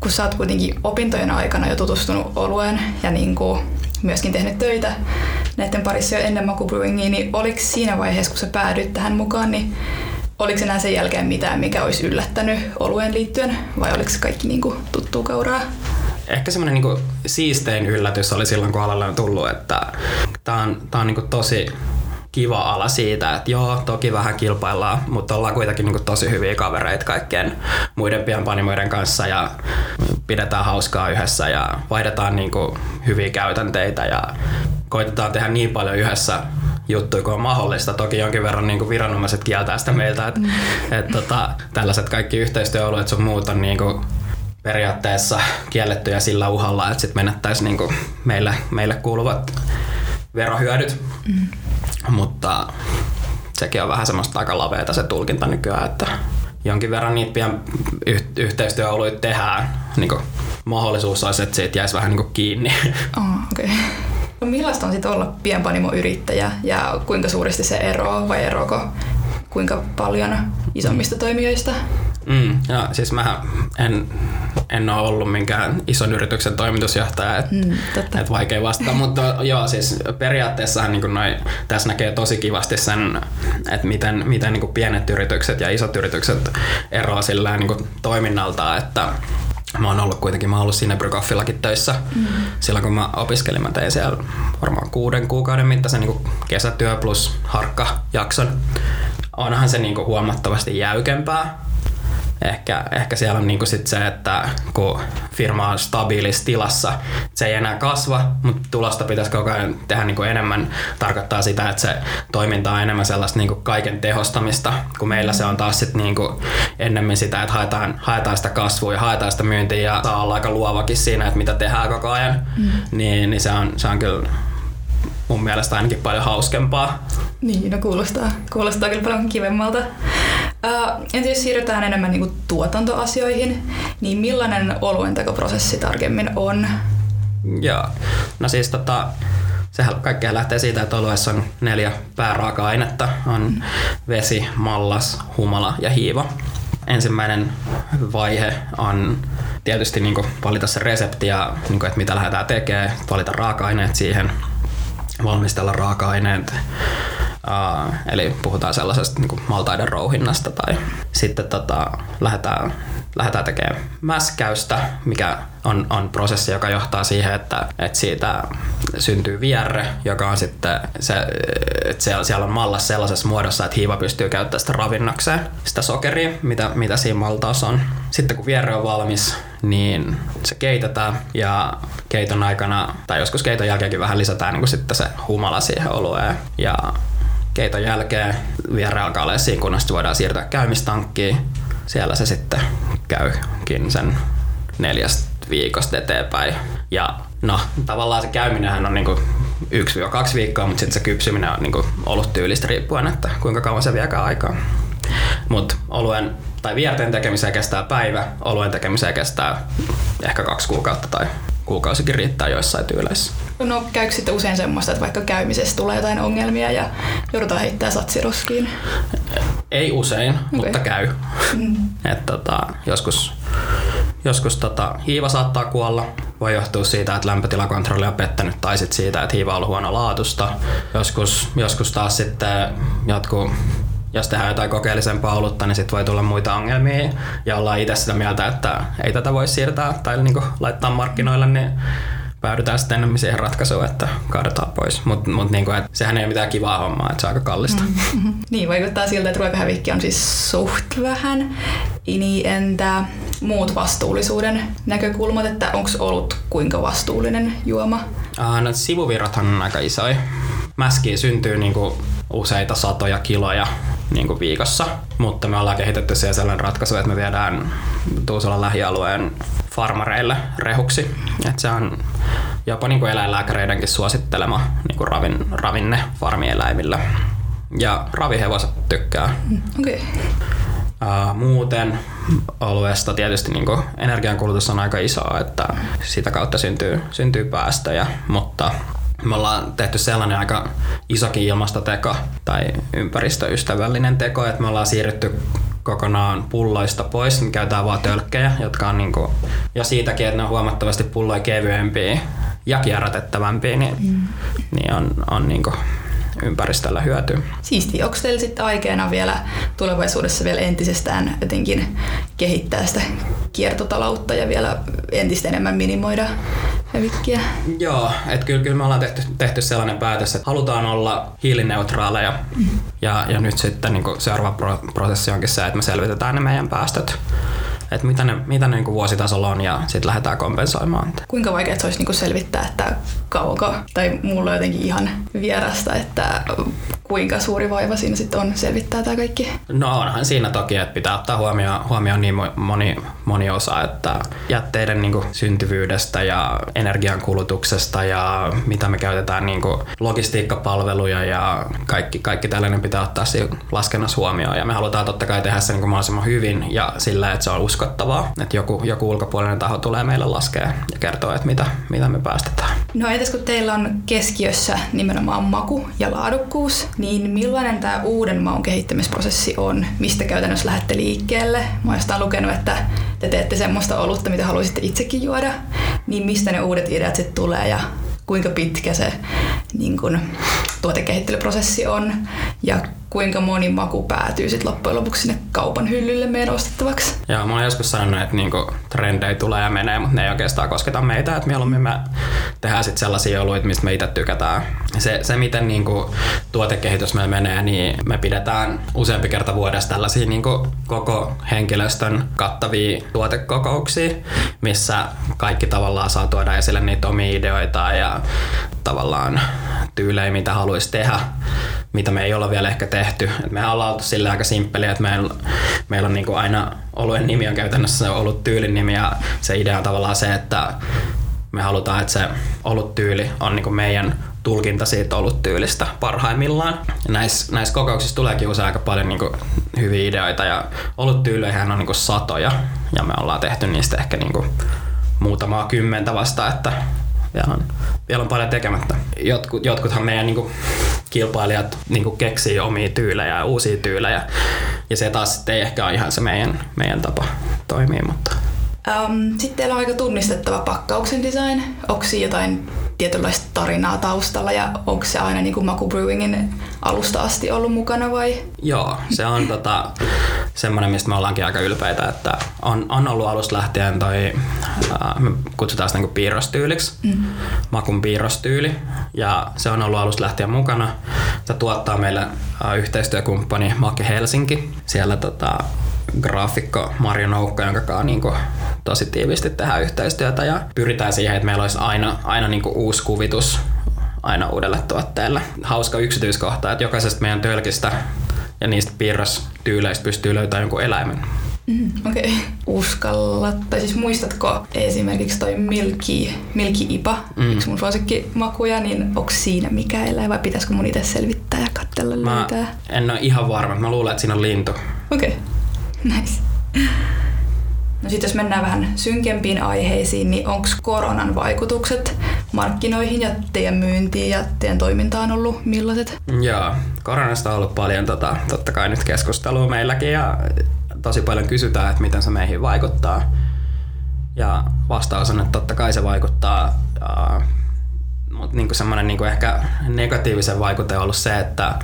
kun sä oot kuitenkin opintojen aikana jo tutustunut olueen ja niin kuin myöskin tehnyt töitä näiden parissa jo ennen Makupryyngiä, niin oliko siinä vaiheessa, kun sä päädyit tähän mukaan, niin oliko enää sen jälkeen mitään, mikä olisi yllättänyt olueen liittyen, vai oliko se kaikki niin kuin tuttuu kauraa? Ehkä semmoinen niin kuin siistein yllätys oli silloin, kun alalle on tullut, että tää on, tää on niin kuin tosi kiva ala siitä, että joo, toki vähän kilpaillaan, mutta ollaan kuitenkin niin kuin tosi hyviä kavereita kaikkien muiden pienpanimoiden kanssa ja pidetään hauskaa yhdessä ja vaihdetaan niin kuin hyviä käytänteitä ja koitetaan tehdä niin paljon yhdessä juttuja kuin on mahdollista. Toki jonkin verran niin kuin viranomaiset kieltää sitä meiltä, että mm. et, tota, tällaiset kaikki yhteistyöalueet sun muut on niin kuin periaatteessa kiellettyjä sillä uhalla, että sit menettäisiin niin kuin meille, meille kuuluvat verohyödyt. Mm. Mutta sekin on vähän semmoista aika laveeta se tulkinta nykyään, että jonkin verran niitä pian yhteistyöalueita tehdään. Niin kuin mahdollisuus olisi, että siitä jäisi vähän niin kuin kiinni. Oh, okay. No, millaista on sitten olla pienpanimoyrittäjä ja kuinka suuresti se eroaa vai eroako kuinka paljon isommista toimijoista? Mm, ja siis mä en, en ole ollut minkään ison yrityksen toimitusjohtaja, että mm, et vaikea vastata, mutta joo, siis periaatteessahan niin noi, tässä näkee tosi kivasti sen, että miten, miten niin pienet yritykset ja isot yritykset eroaa sillä niin toiminnaltaan, että mä oon ollut kuitenkin, mä oon ollut siinä Brygaffillakin töissä. Mm. Silloin kun mä opiskelin, mä tein siellä varmaan kuuden kuukauden mittaisen niin kesätyö plus harkkajakson. Onhan se niin huomattavasti jäykempää. Ehkä, ehkä siellä on niinku sit se, että kun firma on stabiilissa tilassa, se ei enää kasva, mutta tulosta pitäisi koko ajan tehdä niinku enemmän. Tarkoittaa sitä, että se toiminta on enemmän sellaista niinku kaiken tehostamista, kun meillä se on taas sit niinku ennemmin sitä, että haetaan, haetaan sitä kasvua ja haetaan sitä myyntiä ja saa olla aika luovakin siinä, että mitä tehdään koko ajan. Mm. Niin, niin se on, se on kyllä mun mielestä ainakin paljon hauskempaa. Niin, no kuulostaa. Kuulostaa kyllä paljon kivemmalta. Uh, entä jos siirrytään enemmän niinku tuotantoasioihin, niin millainen oluentekoprosessi tarkemmin on? Joo, no siis tota, sehän kaikkihan lähtee siitä, että oluessa on neljä pääraaka-ainetta, on vesi, mallas, humala ja hiiva. Ensimmäinen vaihe on tietysti niin kuin valita se resepti ja niin kuin, että mitä lähdetään tekemään, valita raaka-aineet siihen, valmistella raaka-aineet. Uh, eli puhutaan sellaisesta niin kuin maltaiden rouhinnasta tai sitten tota, lähdetään, lähdetään tekemään mäskäystä, mikä on, on prosessi, joka johtaa siihen, että, että siitä syntyy vierre, joka on sitten se, että siellä, siellä on mallas sellaisessa muodossa, että hiiva pystyy käyttämään sitä ravinnokseen, sitä sokeria, mitä, mitä siinä maltaassa on. Sitten kun vierre on valmis, niin se keitetään ja keiton aikana tai joskus keiton jälkeenkin vähän lisätään niin kuin sitten se humala siihen olueen ja keiton jälkeen vierre alkaa olla siinä kunnossa, voidaan siirtyä käymistankkiin. Siellä se sitten käykin sen neljästä viikosta eteenpäin. Ja no, tavallaan se käyminenhän on niinku yksi kaksi viikkoa, mutta sitten se kypsyminen on niinku oluttyylistä riippuen, että kuinka kauan se viekään aikaa. Mut oluen tai vierteen tekemiseen kestää päivä, oluen tekemiseen kestää ehkä kaksi kuukautta tai kuukausikin riittää joissain tyyleissä. No käykö sitten usein semmoista, että vaikka käymisessä tulee jotain ongelmia ja joudutaan heittää satsiroskiin? Ei usein, okay. Mutta käy. Mm. Et, tota, joskus joskus tota, hiiva saattaa kuolla. Voi johtua siitä, että lämpötilakontrolli on pettänyt tai sit siitä, että hiiva on ollut huonolaatusta. Joskus, joskus taas sitten jatkuu. Jos tehdään jotain kokeellisempaa olutta, niin sit voi tulla muita ongelmia ja ollaan itse sitä mieltä, että ei tätä voi siirtää tai niinku laittaa markkinoille, niin päädytään sitten enemmän siihen ratkaisuun, että kaadetaan pois. Mutta mut niinku, sehän ei ole mitään kivaa hommaa, että se on aika kallista. Mm-hmm. Niin, vaikuttaa siltä, että ruokahävikki on siis suht vähän. Niin entä muut vastuullisuuden näkökulmat, että onko ollut kuinka vastuullinen juoma? Äh, no, sivuvirrathan on aika isoja. Mäskiä syntyy niinku useita satoja kiloja niinku viikossa, mutta me ollaan kehitetty siihen sellainen ratkaisu, että me viedään Tuusulan lähialueen farmareille rehuksi. Et se on jopa niinku eläinlääkäreidenkin suosittelema niinku ravin, ravinne farmieläimillä. Ja ravihevoset tykkää. Okay. Uh, muuten oluesta tietysti niinku energiankulutus on aika isoa, että sitä kautta syntyy, syntyy päästöjä, mutta me ollaan tehty sellainen aika isokin ilmastoteko tai ympäristöystävällinen teko, että me ollaan siirrytty kokonaan pulloista pois, niin käytetään vaan tölkkejä, jotka on niinku, ja siitäkin, että ne on huomattavasti pulloja kevyempiä ja kierrätettävämpiä, niin, mm. niin on, on niinku ympäristöllä hyötyä. Siistiä. Onko teillä sitten aikeena vielä tulevaisuudessa vielä entisestään jotenkin kehittää sitä kiertotaloutta ja vielä entistä enemmän minimoida hävikkiä? Joo, että kyllä, kyllä me ollaan tehty, tehty sellainen päätös, että halutaan olla hiilineutraaleja mm. ja, ja nyt sitten niin kuin seuraava pro, prosessi onkin se, että me selvitetään ne meidän päästöt. Että mitä ne, mitä ne niinku vuositasolla on ja sitten lähdetään kompensoimaan. Kuinka vaikea se olisi niinku selvittää, että kauanko, tai mulla on jotenkin ihan vierasta, että kuinka suuri vaiva siinä sitten on selvittää tämä kaikki? No onhan siinä toki, että pitää ottaa huomioon, huomioon niin moni, moni osa, että jätteiden niinku syntyvyydestä ja energiankulutuksesta ja mitä me käytetään niinku logistiikkapalveluja ja kaikki, kaikki tällainen pitää ottaa laskennassa huomioon. Ja me halutaan totta kai tehdä se niinku mahdollisimman hyvin ja sillä, että se on uskottavaa, että joku, joku ulkopuolinen taho tulee meille laskea ja kertoo, että mitä, mitä me päästetään. No entäs kun teillä on keskiössä nimenomaan maku ja laadukkuus, niin millainen tämä uuden maun kehittämisprosessi on? Mistä käytännössä lähdette liikkeelle? Mä oon jostain lukenut, että te teette semmoista olutta, mitä haluaisitte itsekin juoda, niin mistä ne uudet ideat sitten tulee ja kuinka pitkä se niin kun, tuotekehittelyprosessi on ja kuinka moni maku päätyy sit loppujen lopuksi sinne kaupan hyllylle meidän ostettavaksi. Joo, mä oon joskus sanonut, että niinku trendejä tulee ja menee, mutta ne ei oikeastaan kosketa meitä. Et mieluummin me tehdään sit sellaisia oluita, mistä me itse tykätään. Se, se miten niinku tuotekehitys meillä menee, niin me pidetään useampi kerta vuodessa tällaisia niinku koko henkilöstön kattavia tuotekokouksia, missä kaikki tavallaan saa tuoda esille niitä omia ideoitaan ja tavallaan tyylejä, mitä haluaisi tehdä, mitä me ei olla vielä ehkä tehty. Et mehän ollaan oltu sillä aika simppeliä, että meillä, meillä on niinku aina oluen nimi on käytännössä ollut tyylin nimi ja se idea on tavallaan se, että me halutaan, että se oluttyyli on niinku meidän tulkinta siitä oluttyylistä parhaimmillaan. Näissä näis kokouksissa tuleekin usein aika paljon niinku hyviä ideoita ja oluttyylejähän on niinku satoja ja me ollaan tehty niistä ehkä niinku muutamaa kymmentä vasta, että Ihan. Vielä on paljon tekemättä. Jotkut, jotkuthan meidän niin kuin, kilpailijat niin kuin, keksii omia tyylejä ja uusia tyylejä. Ja se taas ei ehkä ole ihan se meidän, meidän tapa toimia. Mutta. Um, sitten teillä on aika tunnistettava pakkauksen design. Onko siinä jotain tietynlaista tarinaa taustalla ja onko se aina niin kuin Makubrewingin alusta asti ollut mukana vai? Joo, se on tota, semmoinen, mistä me ollaankin aika ylpeitä, että on, on ollut alusta lähtien toi, äh, me kutsutaan sitä niin kuin piirrostyyliksi, mm. Makun piirrostyyli ja se on ollut alusta lähtien mukana. Se tuottaa meille äh, yhteistyökumppani Maki Helsinki, siellä tota, graafikko Marjo Noukka, jonka kanssa niin kuin tosi tiiviisti tehdään yhteistyötä ja pyritään siihen, että meillä olisi aina, aina niin kuin uusi kuvitus aina uudelle tuotteelle. Hauska yksityiskohta, että jokaisesta meidän tölkistä ja niistä piirrostyyleistä pystyy löytämään jonkun eläimen. Mm, Okei. Okay. Uskallat, tai siis muistatko esimerkiksi toi Milky, Milky Ipa, mm. yksi mun suosikkimakuja, niin onko siinä mikä eläin vai pitäisikö mun itse selvittää ja katsella mä löytää? En ole ihan varma, mä luulen, että siinä on lintu. Okei. Okay. Nice. No sitten jos mennään vähän synkempiin aiheisiin, niin onko koronan vaikutukset markkinoihin ja teidän myyntiin ja teidän toimintaan ollut millaiset? Joo, koronasta on ollut paljon tota, totta kai nyt keskustelua meilläkin ja tosi paljon kysytään, että miten se meihin vaikuttaa. Ja vastaus on, että totta kai se vaikuttaa, uh, mutta niinku semmoinen niinku ehkä negatiivisen vaikute on ollut se, että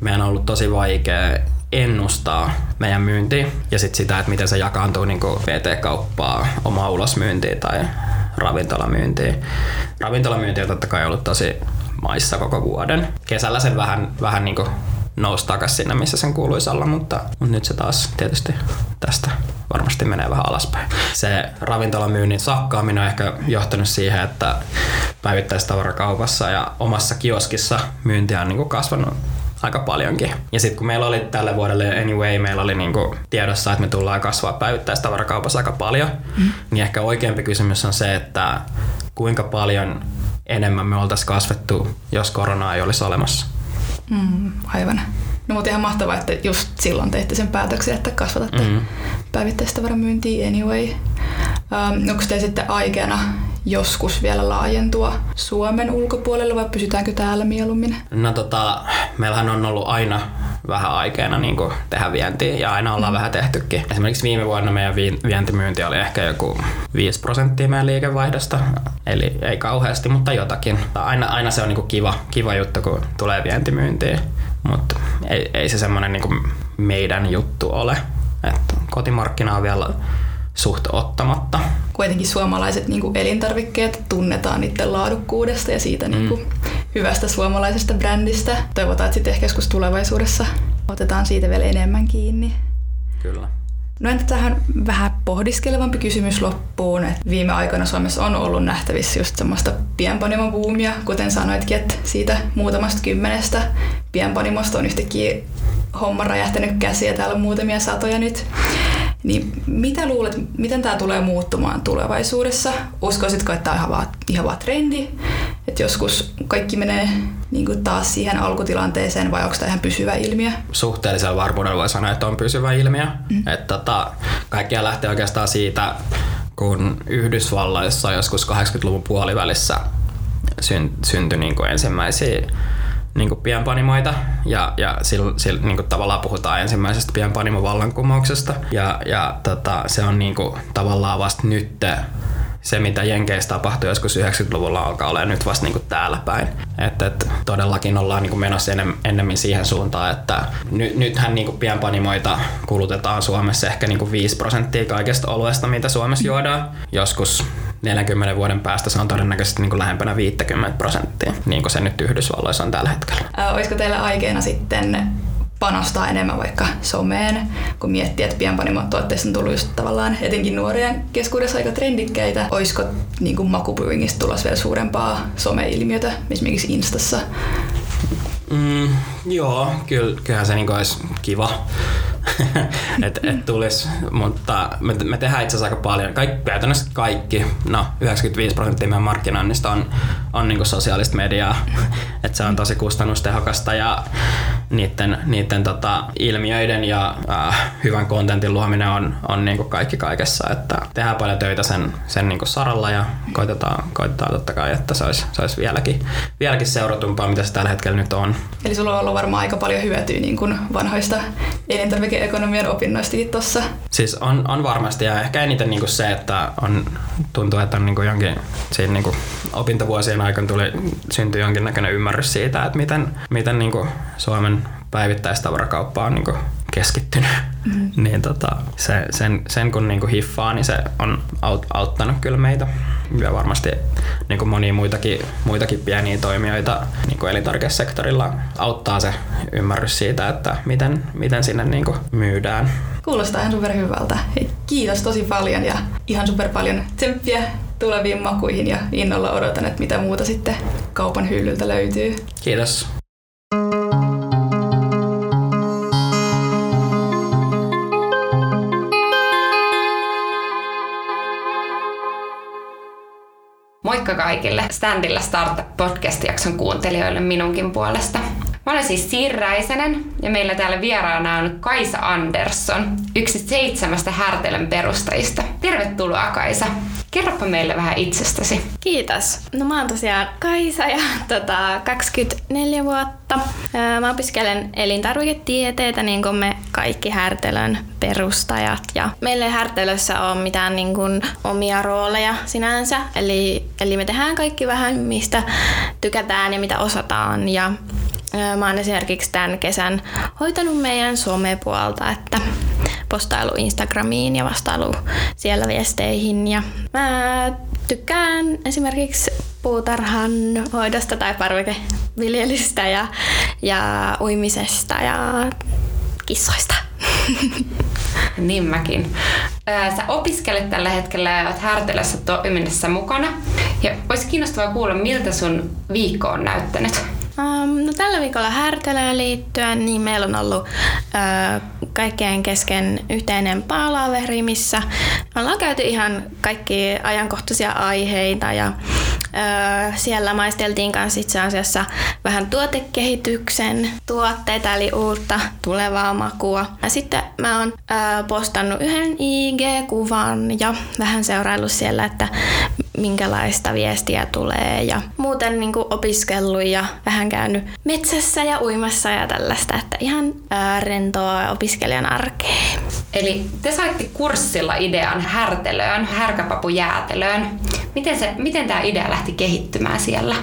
meidän on ollut tosi vaikea ennustaa meidän myyntiä ja sit sitä, että miten se jakaantuu niin kuin V T-kauppaa, omaa ulosmyyntiä tai ravintolamyyntiä. Ravintolamyyntiä on totta kai ollut tosi maissa koko vuoden. Kesällä sen vähän, vähän niin kuin nousi takas sinne, missä sen kuuluisi olla, mutta nyt se taas tietysti tästä varmasti menee vähän alaspäin. Se ravintolamyynnin sakkaaminen on ehkä johtanut siihen, että päivittäistavarakaupassa ja omassa kioskissa myyntiä on niin kuin kasvanut aika paljonkin. Ja sitten kun meillä oli tälle vuodelle anyway, meillä oli niinku tiedossa, että me tullaan kasvaa päivittäistavarakaupassa aika paljon, mm. niin ehkä oikeampi kysymys on se, että kuinka paljon enemmän me oltaisiin kasvettu, jos koronaa ei olisi olemassa. Mm, aivan. No mutta ihan mahtavaa, että just silloin teitte sen päätöksen, että kasvatatte mm. päivittäistavaramyyntiä anyway. Um, onko teillä sitten aikeena joskus vielä laajentua Suomen ulkopuolelle vai pysytäänkö täällä mieluummin? No tota, meillähän on ollut aina vähän aikeena niin kuin tehdä vientiä ja aina ollaan mm. vähän tehtykin. Esimerkiksi viime vuonna meidän vientimyynti oli ehkä joku viisi prosenttia meidän liikevaihdosta, eli ei kauheasti, mutta jotakin. Aina, aina se on niin kuin kiva, kiva juttu, kun tulee vientimyyntiä, mutta ei, ei se semmoinen niin kuin meidän juttu ole. Et kotimarkkina on vielä suht ottamatta. Kuitenkin suomalaiset niin kuin elintarvikkeet tunnetaan niiden laadukkuudesta ja siitä mm. niin kuin hyvästä suomalaisesta brändistä. Toivotaan, että sitten ehkä joskus tulevaisuudessa otetaan siitä vielä enemmän kiinni. Kyllä. No entä tähän vähän pohdiskelevampi kysymys loppuun. Et viime aikoina Suomessa on ollut nähtävissä just semmoista pienpanimobuumia, kuten sanoitkin, että siitä muutamasta kymmenestä pienpanimosta on yhtäkkiä homma räjähtänyt käsiä. Täällä on muutamia satoja nyt. Niin mitä luulet, miten tämä tulee muuttumaan tulevaisuudessa? Uskoisitko, että tämä on ihan vaan, ihan vaan trendi? Että joskus kaikki menee niin kuin taas siihen alkutilanteeseen vai onko tämä ihan pysyvä ilmiö? Suhteellisella varmuudella voi sanoa, että on pysyvä ilmiö. Mm. Että tota, kaikkia lähtee oikeastaan siitä, kun Yhdysvalloissa joskus kahdeksankymmentäluvun puolivälissä syntyi niin kuin ensimmäisiä niinku pienpanimoita ja ja sillä sil, niinku tavallaan puhutaan ensimmäisestä pienpanimovallankumouksesta ja ja tota, se on niinku tavallaan vasta nyt se mitä jenkeissä tapahtui joskus yhdeksänkymmentäluvulla alkaa olla nyt vasta niinku täällä päin. Et, et todellakin ollaan niinku menossa enem, enemmän siihen suuntaan, että ny, nythän niinku pienpanimoita kulutetaan Suomessa ehkä niinku viisi prosenttia kaikesta oluesta mitä Suomessa juodaan. Joskus neljänkymmenen vuoden päästä se on todennäköisesti niin kuin lähempänä viisikymmentä prosenttia, niin kuin se nyt Yhdysvalloissa on tällä hetkellä. Ö, olisiko teillä aikeena sitten panostaa enemmän vaikka someen, kun miettii, että pienpanimotuotteissa on tullut just tavallaan etenkin nuorien keskuudessa aika trendikkäitä. Olisiko niin kuin Makubrewingista tulossa vielä suurempaa someilmiötä, esimerkiksi Instassa? Mm, joo, kyllä, kyllähän se niin kuin olisi kiva. että et tulisi, mutta me, me tehdään itse asiassa aika paljon. Kaik, käytännössä kaikki, no yhdeksänkymmentäviisi prosenttia meidän markkinoinnista on, on niinku sosiaalista mediaa, että se on tosi kustannustehokasta ja niiden, niiden tota, ilmiöiden ja äh, hyvän kontentin luominen on, on niinku kaikki kaikessa. Että tehdään paljon töitä sen, sen niinku saralla ja koitetaan, koitetaan totta kai, että se olisi, se olisi vieläkin, vieläkin seuratumpaa, mitä se tällä hetkellä nyt on. Eli sulla on ollut varmaan aika paljon hyötyä niin kuin vanhoista elintarvike-ekonomian opinnoistakin tuossa. Siis on, on varmasti, ja ehkä eniten niinku se, että on, tuntuu, että on niinku jonkin siinä niinku opintovuosien aikana tuli, syntyi jonkinnäköinen ymmärrys siitä, että miten, miten niinku Suomen päivittäistavarakauppa on niinku keskittynyt. Mm-hmm. Niin tota, se, sen, sen kun niinku hiffaa, niin se on aut, auttanut kyllä meitä. Ja varmasti niinku monia muitakin, muitakin pieniä toimijoita niinku elintarvikesektorilla auttaa se ymmärrys siitä, että miten, miten sinne niinku myydään. Kuulostaa ihan super hyvältä. Hei, kiitos tosi paljon ja ihan super paljon tsemppiä tuleviin makuihin ja innolla odotan, että mitä muuta sitten kaupan hyllyltä löytyy. Kiitos. Moikka kaikille Ständillä Startup Podcast-jakson kuuntelijoille minunkin puolesta. Mä olen siis Siiri Räisänen ja meillä täällä vieraana on Kaisa Andersson, yksi seitsemästä Härtelön perustajista. Tervetuloa Kaisa. Kerropa meille vähän itsestäsi. Kiitos. No mä oon tosiaan Kaisa ja tota, kaksikymmentäneljä vuotta. Mä opiskelen elintarviketieteitä niin kuin me kaikki Härtelön perustajat. Ja meillä ei Härtelössä ole mitään niin kuin omia rooleja sinänsä. Eli, eli me tehdään kaikki vähän mistä tykätään ja mitä osataan. Ja mä oon esimerkiksi tämän kesän hoitanut meidän somepuolta, että postailu Instagramiin ja vastailu siellä viesteihin. Ja mä tykkään esimerkiksi puutarhan hoidosta tai parvekeviljelystä ja, ja uimisesta ja kissoista. Niin mäkin. Sä opiskelet tällä hetkellä ja oot Härtelössä toiminnassa mukana. Ja olisi kiinnostavaa kuulla, miltä sun viikko on näyttänyt. No, tällä viikolla Härtelöön liittyen niin meillä on ollut ö, kaikkien kesken yhteinen palaveri, missä ollaan käyty ihan kaikki ajankohtaisia aiheita ja ö, siellä maisteltiin kanssa itse asiassa vähän tuotekehityksen tuotteita eli uutta tulevaa makua. Ja sitten mä oon ö, postannut yhden I G-kuvan ja vähän seuraillut siellä, että minkälaista viestiä tulee ja muuten niin kuin opiskellut ja vähän käynyt metsässä ja uimassa ja tällaista, että ihan ää, rentoa opiskelijan arkeen. Eli te saitte kurssilla idean Härtelöön, härkäpapujäätelöön. Miten, se, miten tämä idea lähti kehittymään siellä?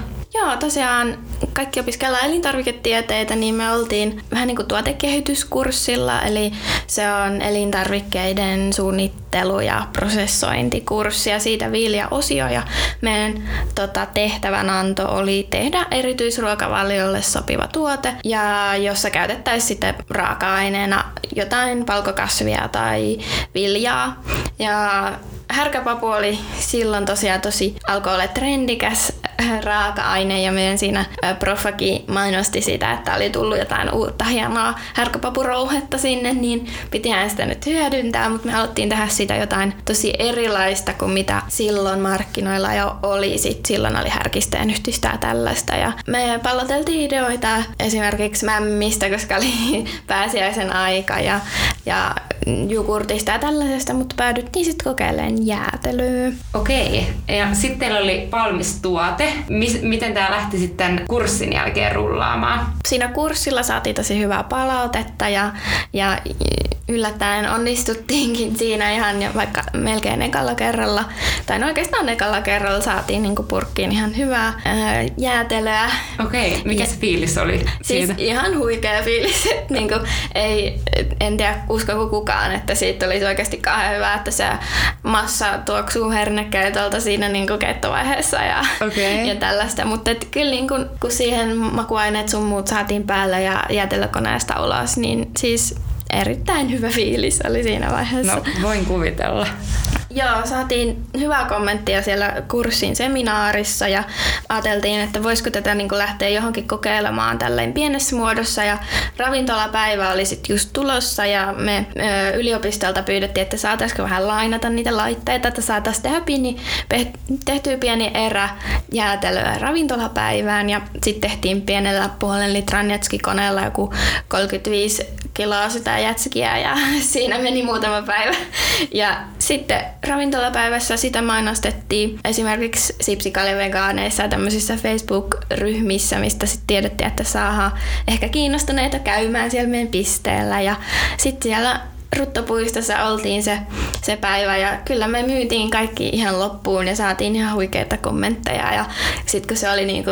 Joo, tosiaan kaikki opiskellaan elintarviketieteitä, niin me oltiin vähän niin kuin tuotekehityskurssilla, eli se on elintarvikkeiden suunnittelu- ja prosessointikurssi ja siitä viljaosio. Ja meidän tota, tehtävänanto oli tehdä erityisruokavaliolle sopiva tuote, ja jossa käytettäisiin sitten raaka-aineena jotain palkokasvia tai viljaa. Ja härkäpapu oli silloin tosiaan tosi alkoi olla trendikäs raaka-aine ja meidän siinä profakin mainosti sitä, että oli tullut jotain uutta hienoa härkäpapurouhetta sinne, niin pitihän sitä nyt hyödyntää, mutta me haluttiin tehdä sitä jotain tosi erilaista kuin mitä silloin markkinoilla jo oli. Sitten silloin oli härkisteen yhdistä ja tällaista ja me palloteltiin ideoita esimerkiksi mämmistä, koska oli pääsiäisen aika ja, ja jogurtista ja tällaisesta, mutta päädyttiin sitten kokeilemaan jäätelyä. Okei, ja sitten teillä oli valmis tuote. Mis, miten tämä lähti sitten kurssin jälkeen rullaamaan? Siinä kurssilla saatiin tosi hyvää palautetta ja, ja yllättäen onnistuttiinkin siinä ihan vaikka melkein ekalla kerralla, tai no oikeastaan ekalla kerralla saatiin niinku purkkiin ihan hyvää ää, jäätelöä. Okei, mikä se fiilis oli siitä? Siis ihan huikea fiilis, että niinku, ei, en tiedä uskoko kukaan, että siitä oli oikeasti kauhean hyvä, että se massa tuoksuu hernekeitolta siinä niinku keittovaiheessa ja, okay. ja tällaista, mutta kyllä niinku, kun siihen makuaineet sun muut saatiin päälle ja jäätelökoneesta ulos, niin siis erittäin hyvä fiilis oli siinä vaiheessa. No, voin kuvitella. Joo, saatiin hyvää kommenttia siellä kurssin seminaarissa ja ajateltiin, että voisiko tätä niin kuin lähteä johonkin kokeilemaan tälleen pienessä muodossa. Ja ravintolapäivä oli sitten just tulossa ja me ö, yliopistolta pyydettiin, että saataisiko vähän lainata niitä laitteita, että saataisiin tehdä pieni, tehtyä pieni erä jäätelöä ravintolapäivään. Ja sitten tehtiin pienellä puolen litran jätskikoneella joku kolmekymmentäviisi kiloa sitä jätskiä ja siinä meni muutama päivä. Ja sitten ravintolapäivässä sitä mainostettiin esimerkiksi sipsikalivegaaneissa ja tämmöisissä Facebook-ryhmissä, mistä sitten tiedettiin, että saadaan ehkä kiinnostuneita käymään siellä meidän pisteellä. Ja sitten siellä Ruttopuistossa oltiin se, se päivä ja kyllä me myytiin kaikki ihan loppuun ja saatiin ihan huikeita kommentteja. Ja sitten kun se oli niinku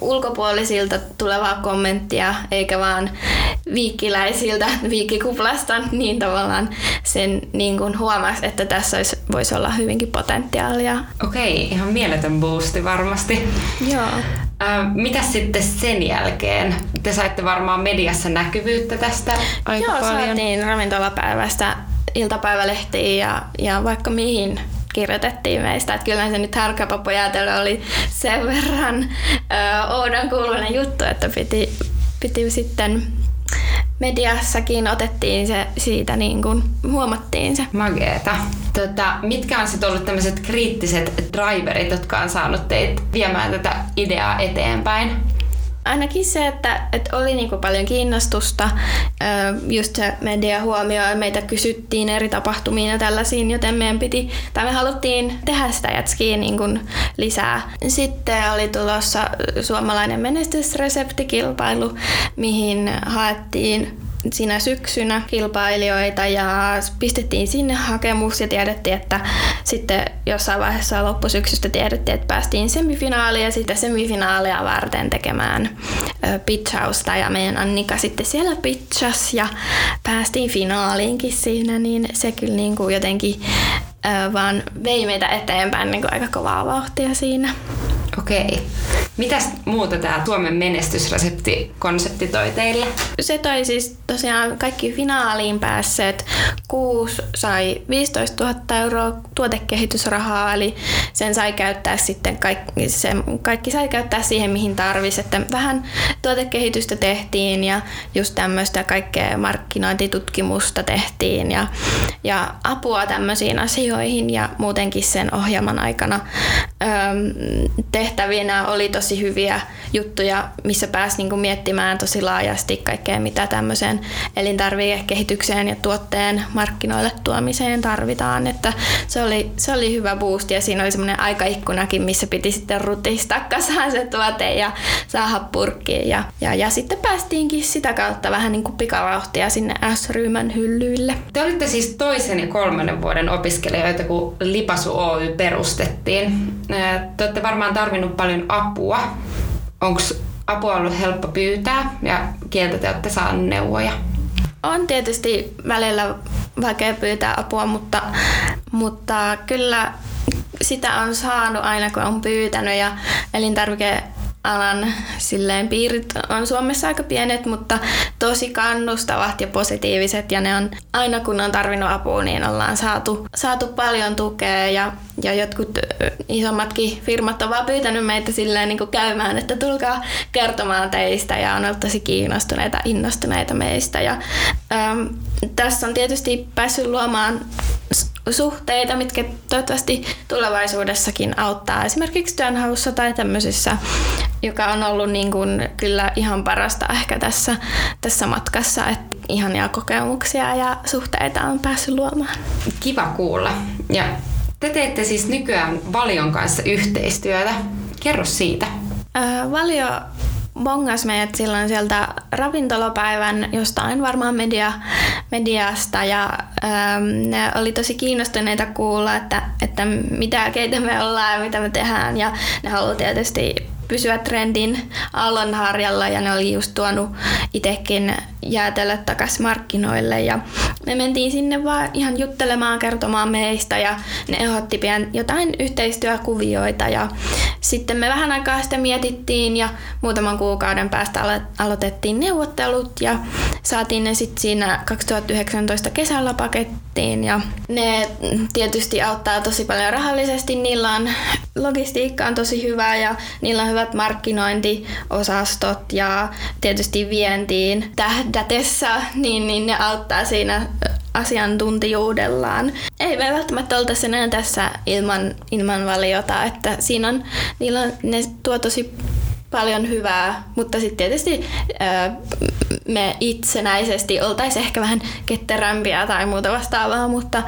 ulkopuolisilta tulevaa kommenttia eikä vaan viikkiläisiltä viikkikuplasta, niin tavallaan sen niin kuin huomasi, että tässä olisi, voisi olla hyvinkin potentiaalia. Okei, ihan mieletön boosti varmasti. Joo. Mitäs sitten sen jälkeen? Te saitte varmaan mediassa näkyvyyttä tästä aika Joo, paljon. Joo, saatiin ravintolapäivästä iltapäivälehtiin ja, ja vaikka mihin kirjoitettiin meistä. Että kyllähän se nyt härkäpapojäätelö oli sen verran oudon kuuluinen juttu, että piti, piti sitten mediassakin otettiin se siitä, niin kuin huomattiin se. Mageeta. Tota, mitkä on sitten ollut tämmöiset kriittiset driverit, jotka on saanut teitä viemään tätä ideaa eteenpäin? Ainakin se, että, että oli niin kuin paljon kiinnostusta, just se media huomioon, meitä kysyttiin eri tapahtumiin ja tällaisiin, joten meidän piti, tai me haluttiin tehdä sitä jätskiä niin kuin lisää. Sitten oli tulossa suomalainen menestysreseptikilpailu, mihin haettiin siinä syksynä kilpailijoita ja pistettiin sinne hakemus ja tiedettiin, että sitten jossain vaiheessa loppusyksystä tiedettiin, että päästiin semifinaaliin ja sitten semifinaalia varten tekemään pitchausta ja meidän Annika sitten siellä pitchas ja päästiin finaaliinkin siinä, niin se kyllä niin kuin jotenkin vaan vei meitä eteenpäin niin kuin aika kovaa vauhtia siinä. Okei. Mitäs muuta tämä Suomen menestysreseptikonsepti toi teille? Se toi siis tosiaan kaikki finaaliin päässeet. Kuusi sai viisitoistatuhatta euroa tuotekehitysrahaa, eli sen sai käyttää sitten kaikki, sen, kaikki sai käyttää siihen, mihin tarvisi. Että vähän tuotekehitystä tehtiin ja just tämmöistä kaikkea markkinointitutkimusta tehtiin ja, ja apua tämmöisiin asioihin ja muutenkin sen ohjelman aikana öö, tehtävinä oli tosi hyviä juttuja, missä pääsi niinku miettimään tosi laajasti kaikkea, mitä tämmöiseen elintarvikekehitykseen ja tuotteen markkinoille tuomiseen tarvitaan. Että se, oli, se oli hyvä boosti ja siinä oli semmoinen aikaikkunakin, missä piti sitten rutistaa kasaan se tuote ja saada purkkiin. Ja, ja, ja sitten päästiinkin sitä kautta vähän niin kuin pikavauhtia sinne S-ryhmän hyllyille. Te olitte siis toisen ja kolmannen vuoden opiskelijoita, kun Lipasu Oy perustettiin. Te olette varmaan tarvinnut paljon apua. Onko apua ollut helppo pyytää ja kieltä te olette saaneet neuvoja? On tietysti välillä vaikea pyytää apua, mutta, mutta kyllä sitä on saanut aina kun on pyytänyt ja elintarvike alan silleen piirit on Suomessa aika pienet, mutta tosi kannustavat ja positiiviset ja ne on aina kun on tarvinnut apua, niin ollaan saatu, saatu paljon tukea ja, ja jotkut isommatkin firmat on vaan pyytänyt meitä silleen niin kuin käymään, että tulkaa kertomaan teistä ja on ollut tosi kiinnostuneita, innostuneita meistä ja äm, tässä on tietysti päässyt luomaan suhteita, mitkä toivottavasti tulevaisuudessakin auttaa esimerkiksi työnhaussa tai tämmöisissä, joka on ollut niin kuin kyllä ihan parasta ehkä tässä, tässä matkassa, että ihania kokemuksia ja suhteita on päässyt luomaan. Kiva kuulla. Ja te teette siis nykyään Valion kanssa yhteistyötä. Kerro siitä. Äh, Valio bongas meidät silloin sieltä ravintolapäivän jostain varmaan media, mediasta ja äm, ne oli tosi kiinnostuneita kuulla, että, että mitä keitä me ollaan ja mitä me tehdään ja ne haluaa tietysti pysyä trendin aallonharjalla ja ne oli just tuonut itsekin jäätelöt takaisin markkinoille. Ja me mentiin sinne vaan ihan juttelemaan, kertomaan meistä, ja ne ehdotti pian jotain yhteistyökuvioita. Ja sitten me vähän aikaa sitä mietittiin ja muutaman kuukauden päästä alo- aloitettiin neuvottelut ja saatiin ne sitten siinä kaksituhattayhdeksäntoista kesällä pakettiin. Ja ne tietysti auttaa tosi paljon rahallisesti, niillä on logistiikka on tosi hyvää ja niillä on hyvät markkinointiosastot ja tietysti vientiin tähdätessä, niin, niin ne auttaa siinä asiantuntijuudellaan. Ei me välttämättä oltaisi enää tässä ilman, ilman valiota, että siinä on, niillä on, ne tuo tosi paljon hyvää, mutta sitten tietysti öö, me itsenäisesti oltaisiin ehkä vähän ketterämpiä tai muuta vastaavaa, mutta,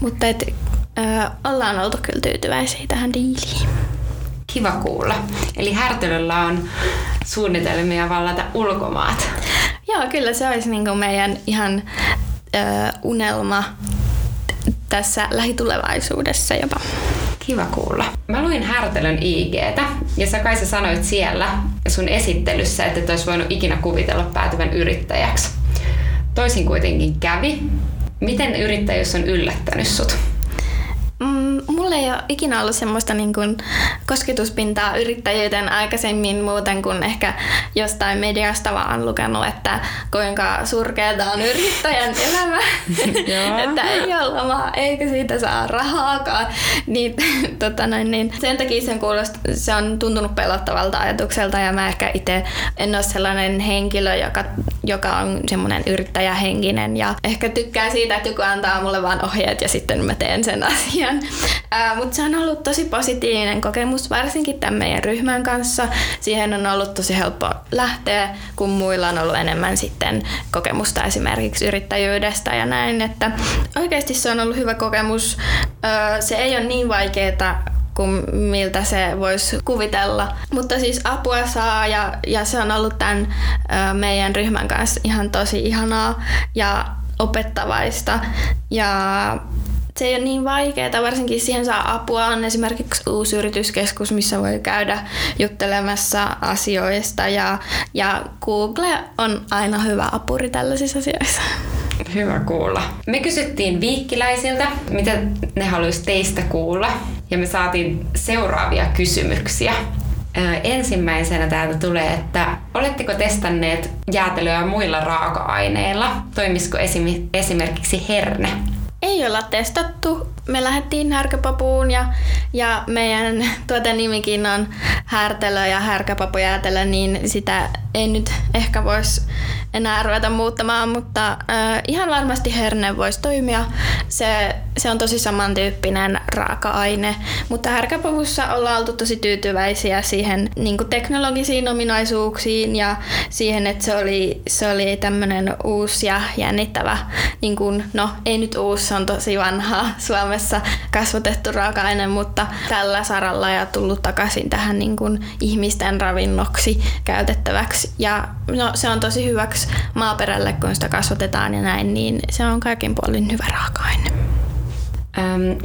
mutta et, öö, ollaan oltu kyllä tyytyväisiä tähän diiliin. Kiva kuulla. Eli Härtelöllä on suunnitelmia vallata ulkomaat. Joo, kyllä se olisi niinku meidän ihan unelma tässä lähitulevaisuudessa jopa. Kiva kuulla. Mä luin Härtelön I G:tä ja sä Kaisa sanoit siellä sun esittelyssä, että et ois voinut ikinä kuvitella päätyvän yrittäjäksi. Toisin kuitenkin kävi. Miten yrittäjyys on yllättänyt sut? Mulla ei ole ikinä ollut semmoista niin kuin kosketuspintaa yrittäjyyteen aikaisemmin muuten kuin ehkä jostain mediasta vaan lukenut, että kuinka surkeata on yrittäjän elämä, että ei ole lomaa eikä siitä saa rahaakaan. Niin, tota noin, niin. Sen takia sen kuulosti, se on tuntunut pelottavalta ajatukselta ja mä ehkä itse en ole sellainen henkilö, joka, joka on semmoinen yrittäjähenkinen ja ehkä tykkää siitä, että joku antaa mulle vaan ohjeet ja sitten mä teen sen asian. Äh, mutta se on ollut tosi positiivinen kokemus, varsinkin tämän meidän ryhmän kanssa. Siihen on ollut tosi helppo lähteä, kun muilla on ollut enemmän sitten kokemusta esimerkiksi yrittäjyydestä ja näin. Että oikeasti se on ollut hyvä kokemus. Äh, se ei ole niin vaikeaa kuin miltä se voisi kuvitella. Mutta siis apua saa ja, ja se on ollut tämän äh, meidän ryhmän kanssa ihan tosi ihanaa ja opettavaista. Ja se ei ole niin vaikeaa, varsinkin siihen saa apua. On esimerkiksi uusi yrityskeskus, missä voi käydä juttelemassa asioista ja, ja Google on aina hyvä apuri tällaisissa asioissa. Hyvä kuulla. Me kysyttiin viikkiläisiltä, mitä ne haluaisi teistä kuulla ja me saatiin seuraavia kysymyksiä. Ensimmäisenä täältä tulee, että oletteko testanneet jäätelöä muilla raaka-aineilla? Toimisiko esim- esimerkiksi herne? Ei olla testattu. Me lähdettiin härkäpapuun ja, ja meidän tuotenimikin on härtelö ja härkäpapujäätelö, niin sitä ei nyt ehkä voisi enää ruveta muuttamaan, mutta äh, ihan varmasti herne voisi toimia. Se, se on tosi samantyyppinen raaka-aine, mutta härkäpavussa ollaan oltu tosi tyytyväisiä siihen niin kuin teknologisiin ominaisuuksiin ja siihen, että se oli, se oli tämmöinen uusi ja jännittävä, niin kuin, no ei nyt uusi, se on tosi vanhaa Suomessa kasvatettu raaka-aine, mutta tällä saralla ja tullut takaisin tähän niin kuin ihmisten ravinnoksi käytettäväksi. Ja no, se on tosi hyväksi maaperälle, kun sitä kasvatetaan ja näin, niin se on kaikin puolin hyvä raaka-aine.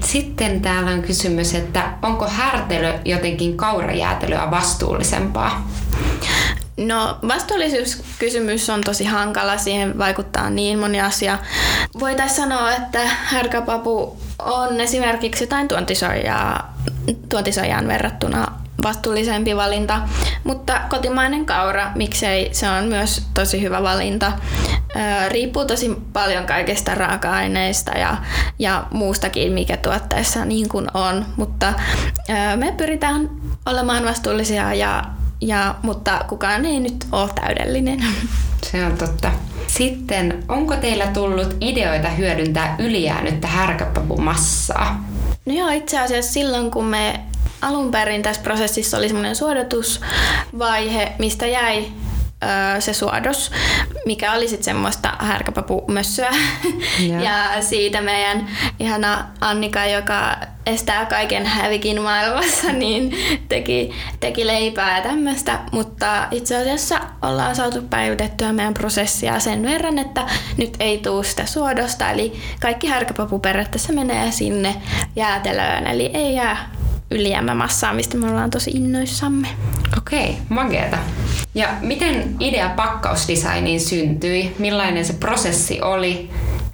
Sitten täällä on kysymys, että onko härtelö jotenkin kaurajäätelöä vastuullisempaa? No, vastuullisuuskysymys on tosi hankala, siihen vaikuttaa niin moni asia. Voitaisiin sanoa, että härkäpapu on esimerkiksi jotain tuontisoijaa, tuontisojaan verrattuna vastuullisempi valinta, mutta kotimainen kaura, miksei, se on myös tosi hyvä valinta. Öö, riippuu tosi paljon kaikista raaka-aineista ja, ja muustakin, mikä tuotteessa niin kuin on, mutta öö, me pyritään olemaan vastuullisia ja Ja, mutta kukaan ei nyt ole täydellinen. Se on totta. Sitten, onko teillä tullut ideoita hyödyntää ylijäänyttä härkäpapumassaa? No joo, itse asiassa silloin kun me alun perin tässä prosessissa oli semmoinen suodatusvaihe, mistä jäi öö, se suodos, mikä oli sitten semmoista härkäpapumössöä. Yeah. Ja siitä meidän ihana Annika, joka estää kaiken hävikin maailmassa, niin teki, teki leipää ja tämmöistä, mutta itse asiassa ollaan saatu päivitettyä meidän prosessia sen verran, että nyt ei tule sitä suodosta, eli kaikki härkäpapuperrettä menee sinne jäätelöön, eli ei jää ylijäämämassaa, mistä me ollaan tosi innoissamme. Okei, makeeta. Ja miten idea pakkausdesigniin syntyi? Millainen se prosessi oli?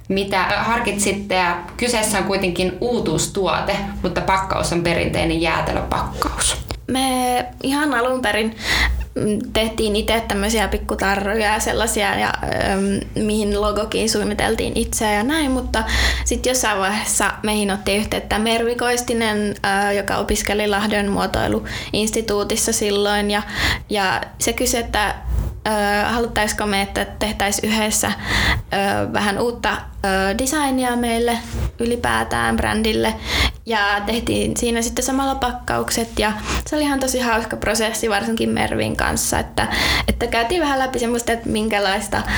Mitä harkitsitte? Ja kyseessä on kuitenkin uutuustuote, mutta pakkaus on perinteinen jäätelöpakkaus. Me ihan alun perin tehtiin itse tämmöisiä pikkutarroja ja sellaisia, ja, ähm, mihin logokin suunniteltiin itseä ja näin, mutta sitten jossain vaiheessa meihin otti yhteyttä Mervi Koistinen, äh, joka opiskeli Lahden muotoiluinstituutissa silloin, ja, ja se kysyi, että äh, haluttaisiko me, että tehtäisiin yhdessä äh, vähän uutta äh, designia meille ylipäätään brändille, ja tehtiin siinä sitten samalla pakkaukset, ja se oli ihan tosi hauska prosessi varsinkin Mervin kanssa, että, että käytiin vähän läpi semmoista, että minkälaista ö,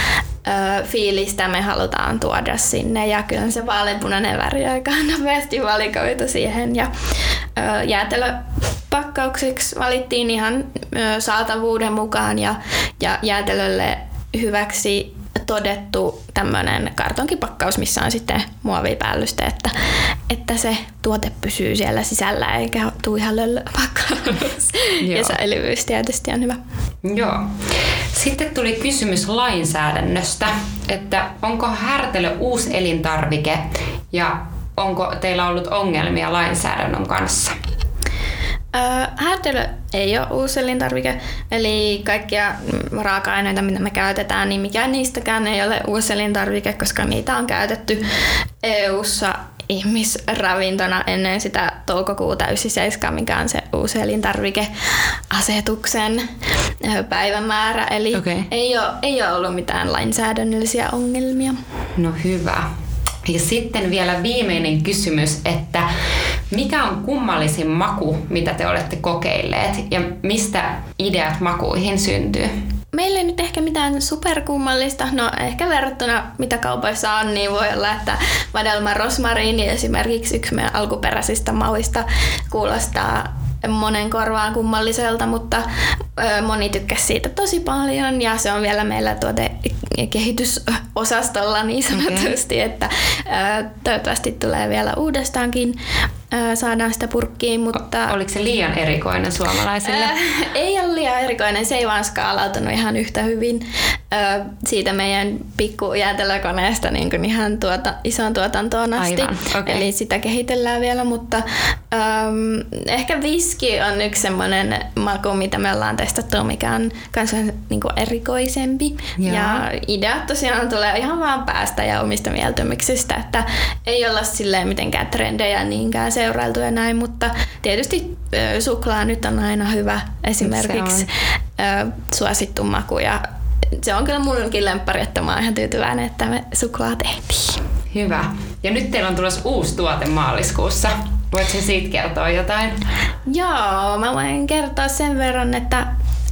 fiilistä me halutaan tuoda sinne, ja kyllä se vaaleanpunainen väri aika nopeasti valikoitu siihen, ja ö, jäätelöpakkauksiksi valittiin ihan ö, saatavuuden mukaan ja, ja jäätelölle hyväksi todettu tämmöinen kartonkipakkaus, missä on sitten muovipäällyste, että, että se tuote pysyy siellä sisällä eikä tule ihan löllöpakkaus. Ja säilyvyys tietysti on hyvä. Joo. Sitten tuli kysymys lainsäädännöstä, että onko Härtelö uusi elintarvike ja onko teillä ollut ongelmia lainsäädännön kanssa? Härtelö ei ole uusi elintarvike, eli kaikkia raaka-aineita, mitä me käytetään, niin mikään niistäkään ei ole uusi elintarvike, koska niitä on käytetty E U:ssa ihmisravintona ennen sitä toukokuuta yhdeksänkymmentäseitsemän, mikä on se uusi elintarvikeasetuksen päivämäärä, eli okay. ei, ole, ei ole ollut mitään lainsäädännöllisiä ongelmia. No hyvä. Ja sitten vielä viimeinen kysymys, että mikä on kummallisin maku, mitä te olette kokeilleet, ja mistä ideat makuihin syntyy? Meillä ei nyt ehkä mitään superkummallista, no ehkä verrattuna mitä kaupoissa on, niin voi olla, että vadelma rosmariini esimerkiksi yksi meidän alkuperäisistä mauista kuulostaa monen korvaan kummalliselta, mutta moni tykkäsi siitä tosi paljon, ja se on vielä meillä tuotekehitysosastolla niin sanotusti, okay. että toivottavasti tulee vielä uudestaankin. Saadaan sitä purkkiin, mutta... Oliko se liian erikoinen suomalaisille? Ei ole liian erikoinen, se ei vaan skaalautunut ihan yhtä hyvin ää, siitä meidän pikkujäätelökoneesta niin kuin ihan tuota, isoon tuotantoon asti. Aivan, okay. Eli sitä kehitellään vielä, mutta äm, ehkä viski on yksi semmoinen maku, mitä me ollaan testattu, mikä on myös niin kuin erikoisempi. Jaa. Ja ideat tosiaan tulee ihan vaan päästä ja omista mieltymyksistä, että ei olla silleen mitenkään trendejä niinkään seurailtu ja näin, mutta tietysti suklaa nyt on aina hyvä esimerkiksi suosittu maku, ja se on kyllä munkin lemppari, että mä oon ihan tyytyväinen, että me suklaa tehtiin. Hyvä. Ja nyt teillä on tulossa uusi tuote maaliskuussa. Voitko siitä kertoa jotain? Joo, mä voin kertoa sen verran, että,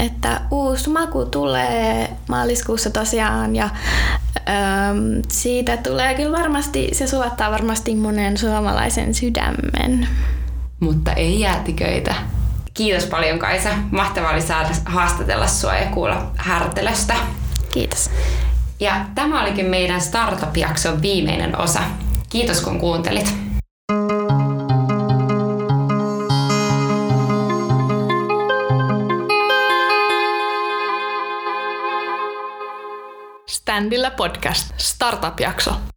että uusi maku tulee maaliskuussa tosiaan, ja Öm, siitä tulee kyllä varmasti, se sulattaa varmasti monen suomalaisen sydämen. Mutta ei jäätiköitä. Kiitos paljon, Kaisa. Mahtavaa oli saada haastatella sua ja kuulla Härtelöstä. Kiitos. Ja tämä olikin meidän startup-jakson viimeinen osa. Kiitos kun kuuntelit. Ständillä Podcast. Startup-jakso.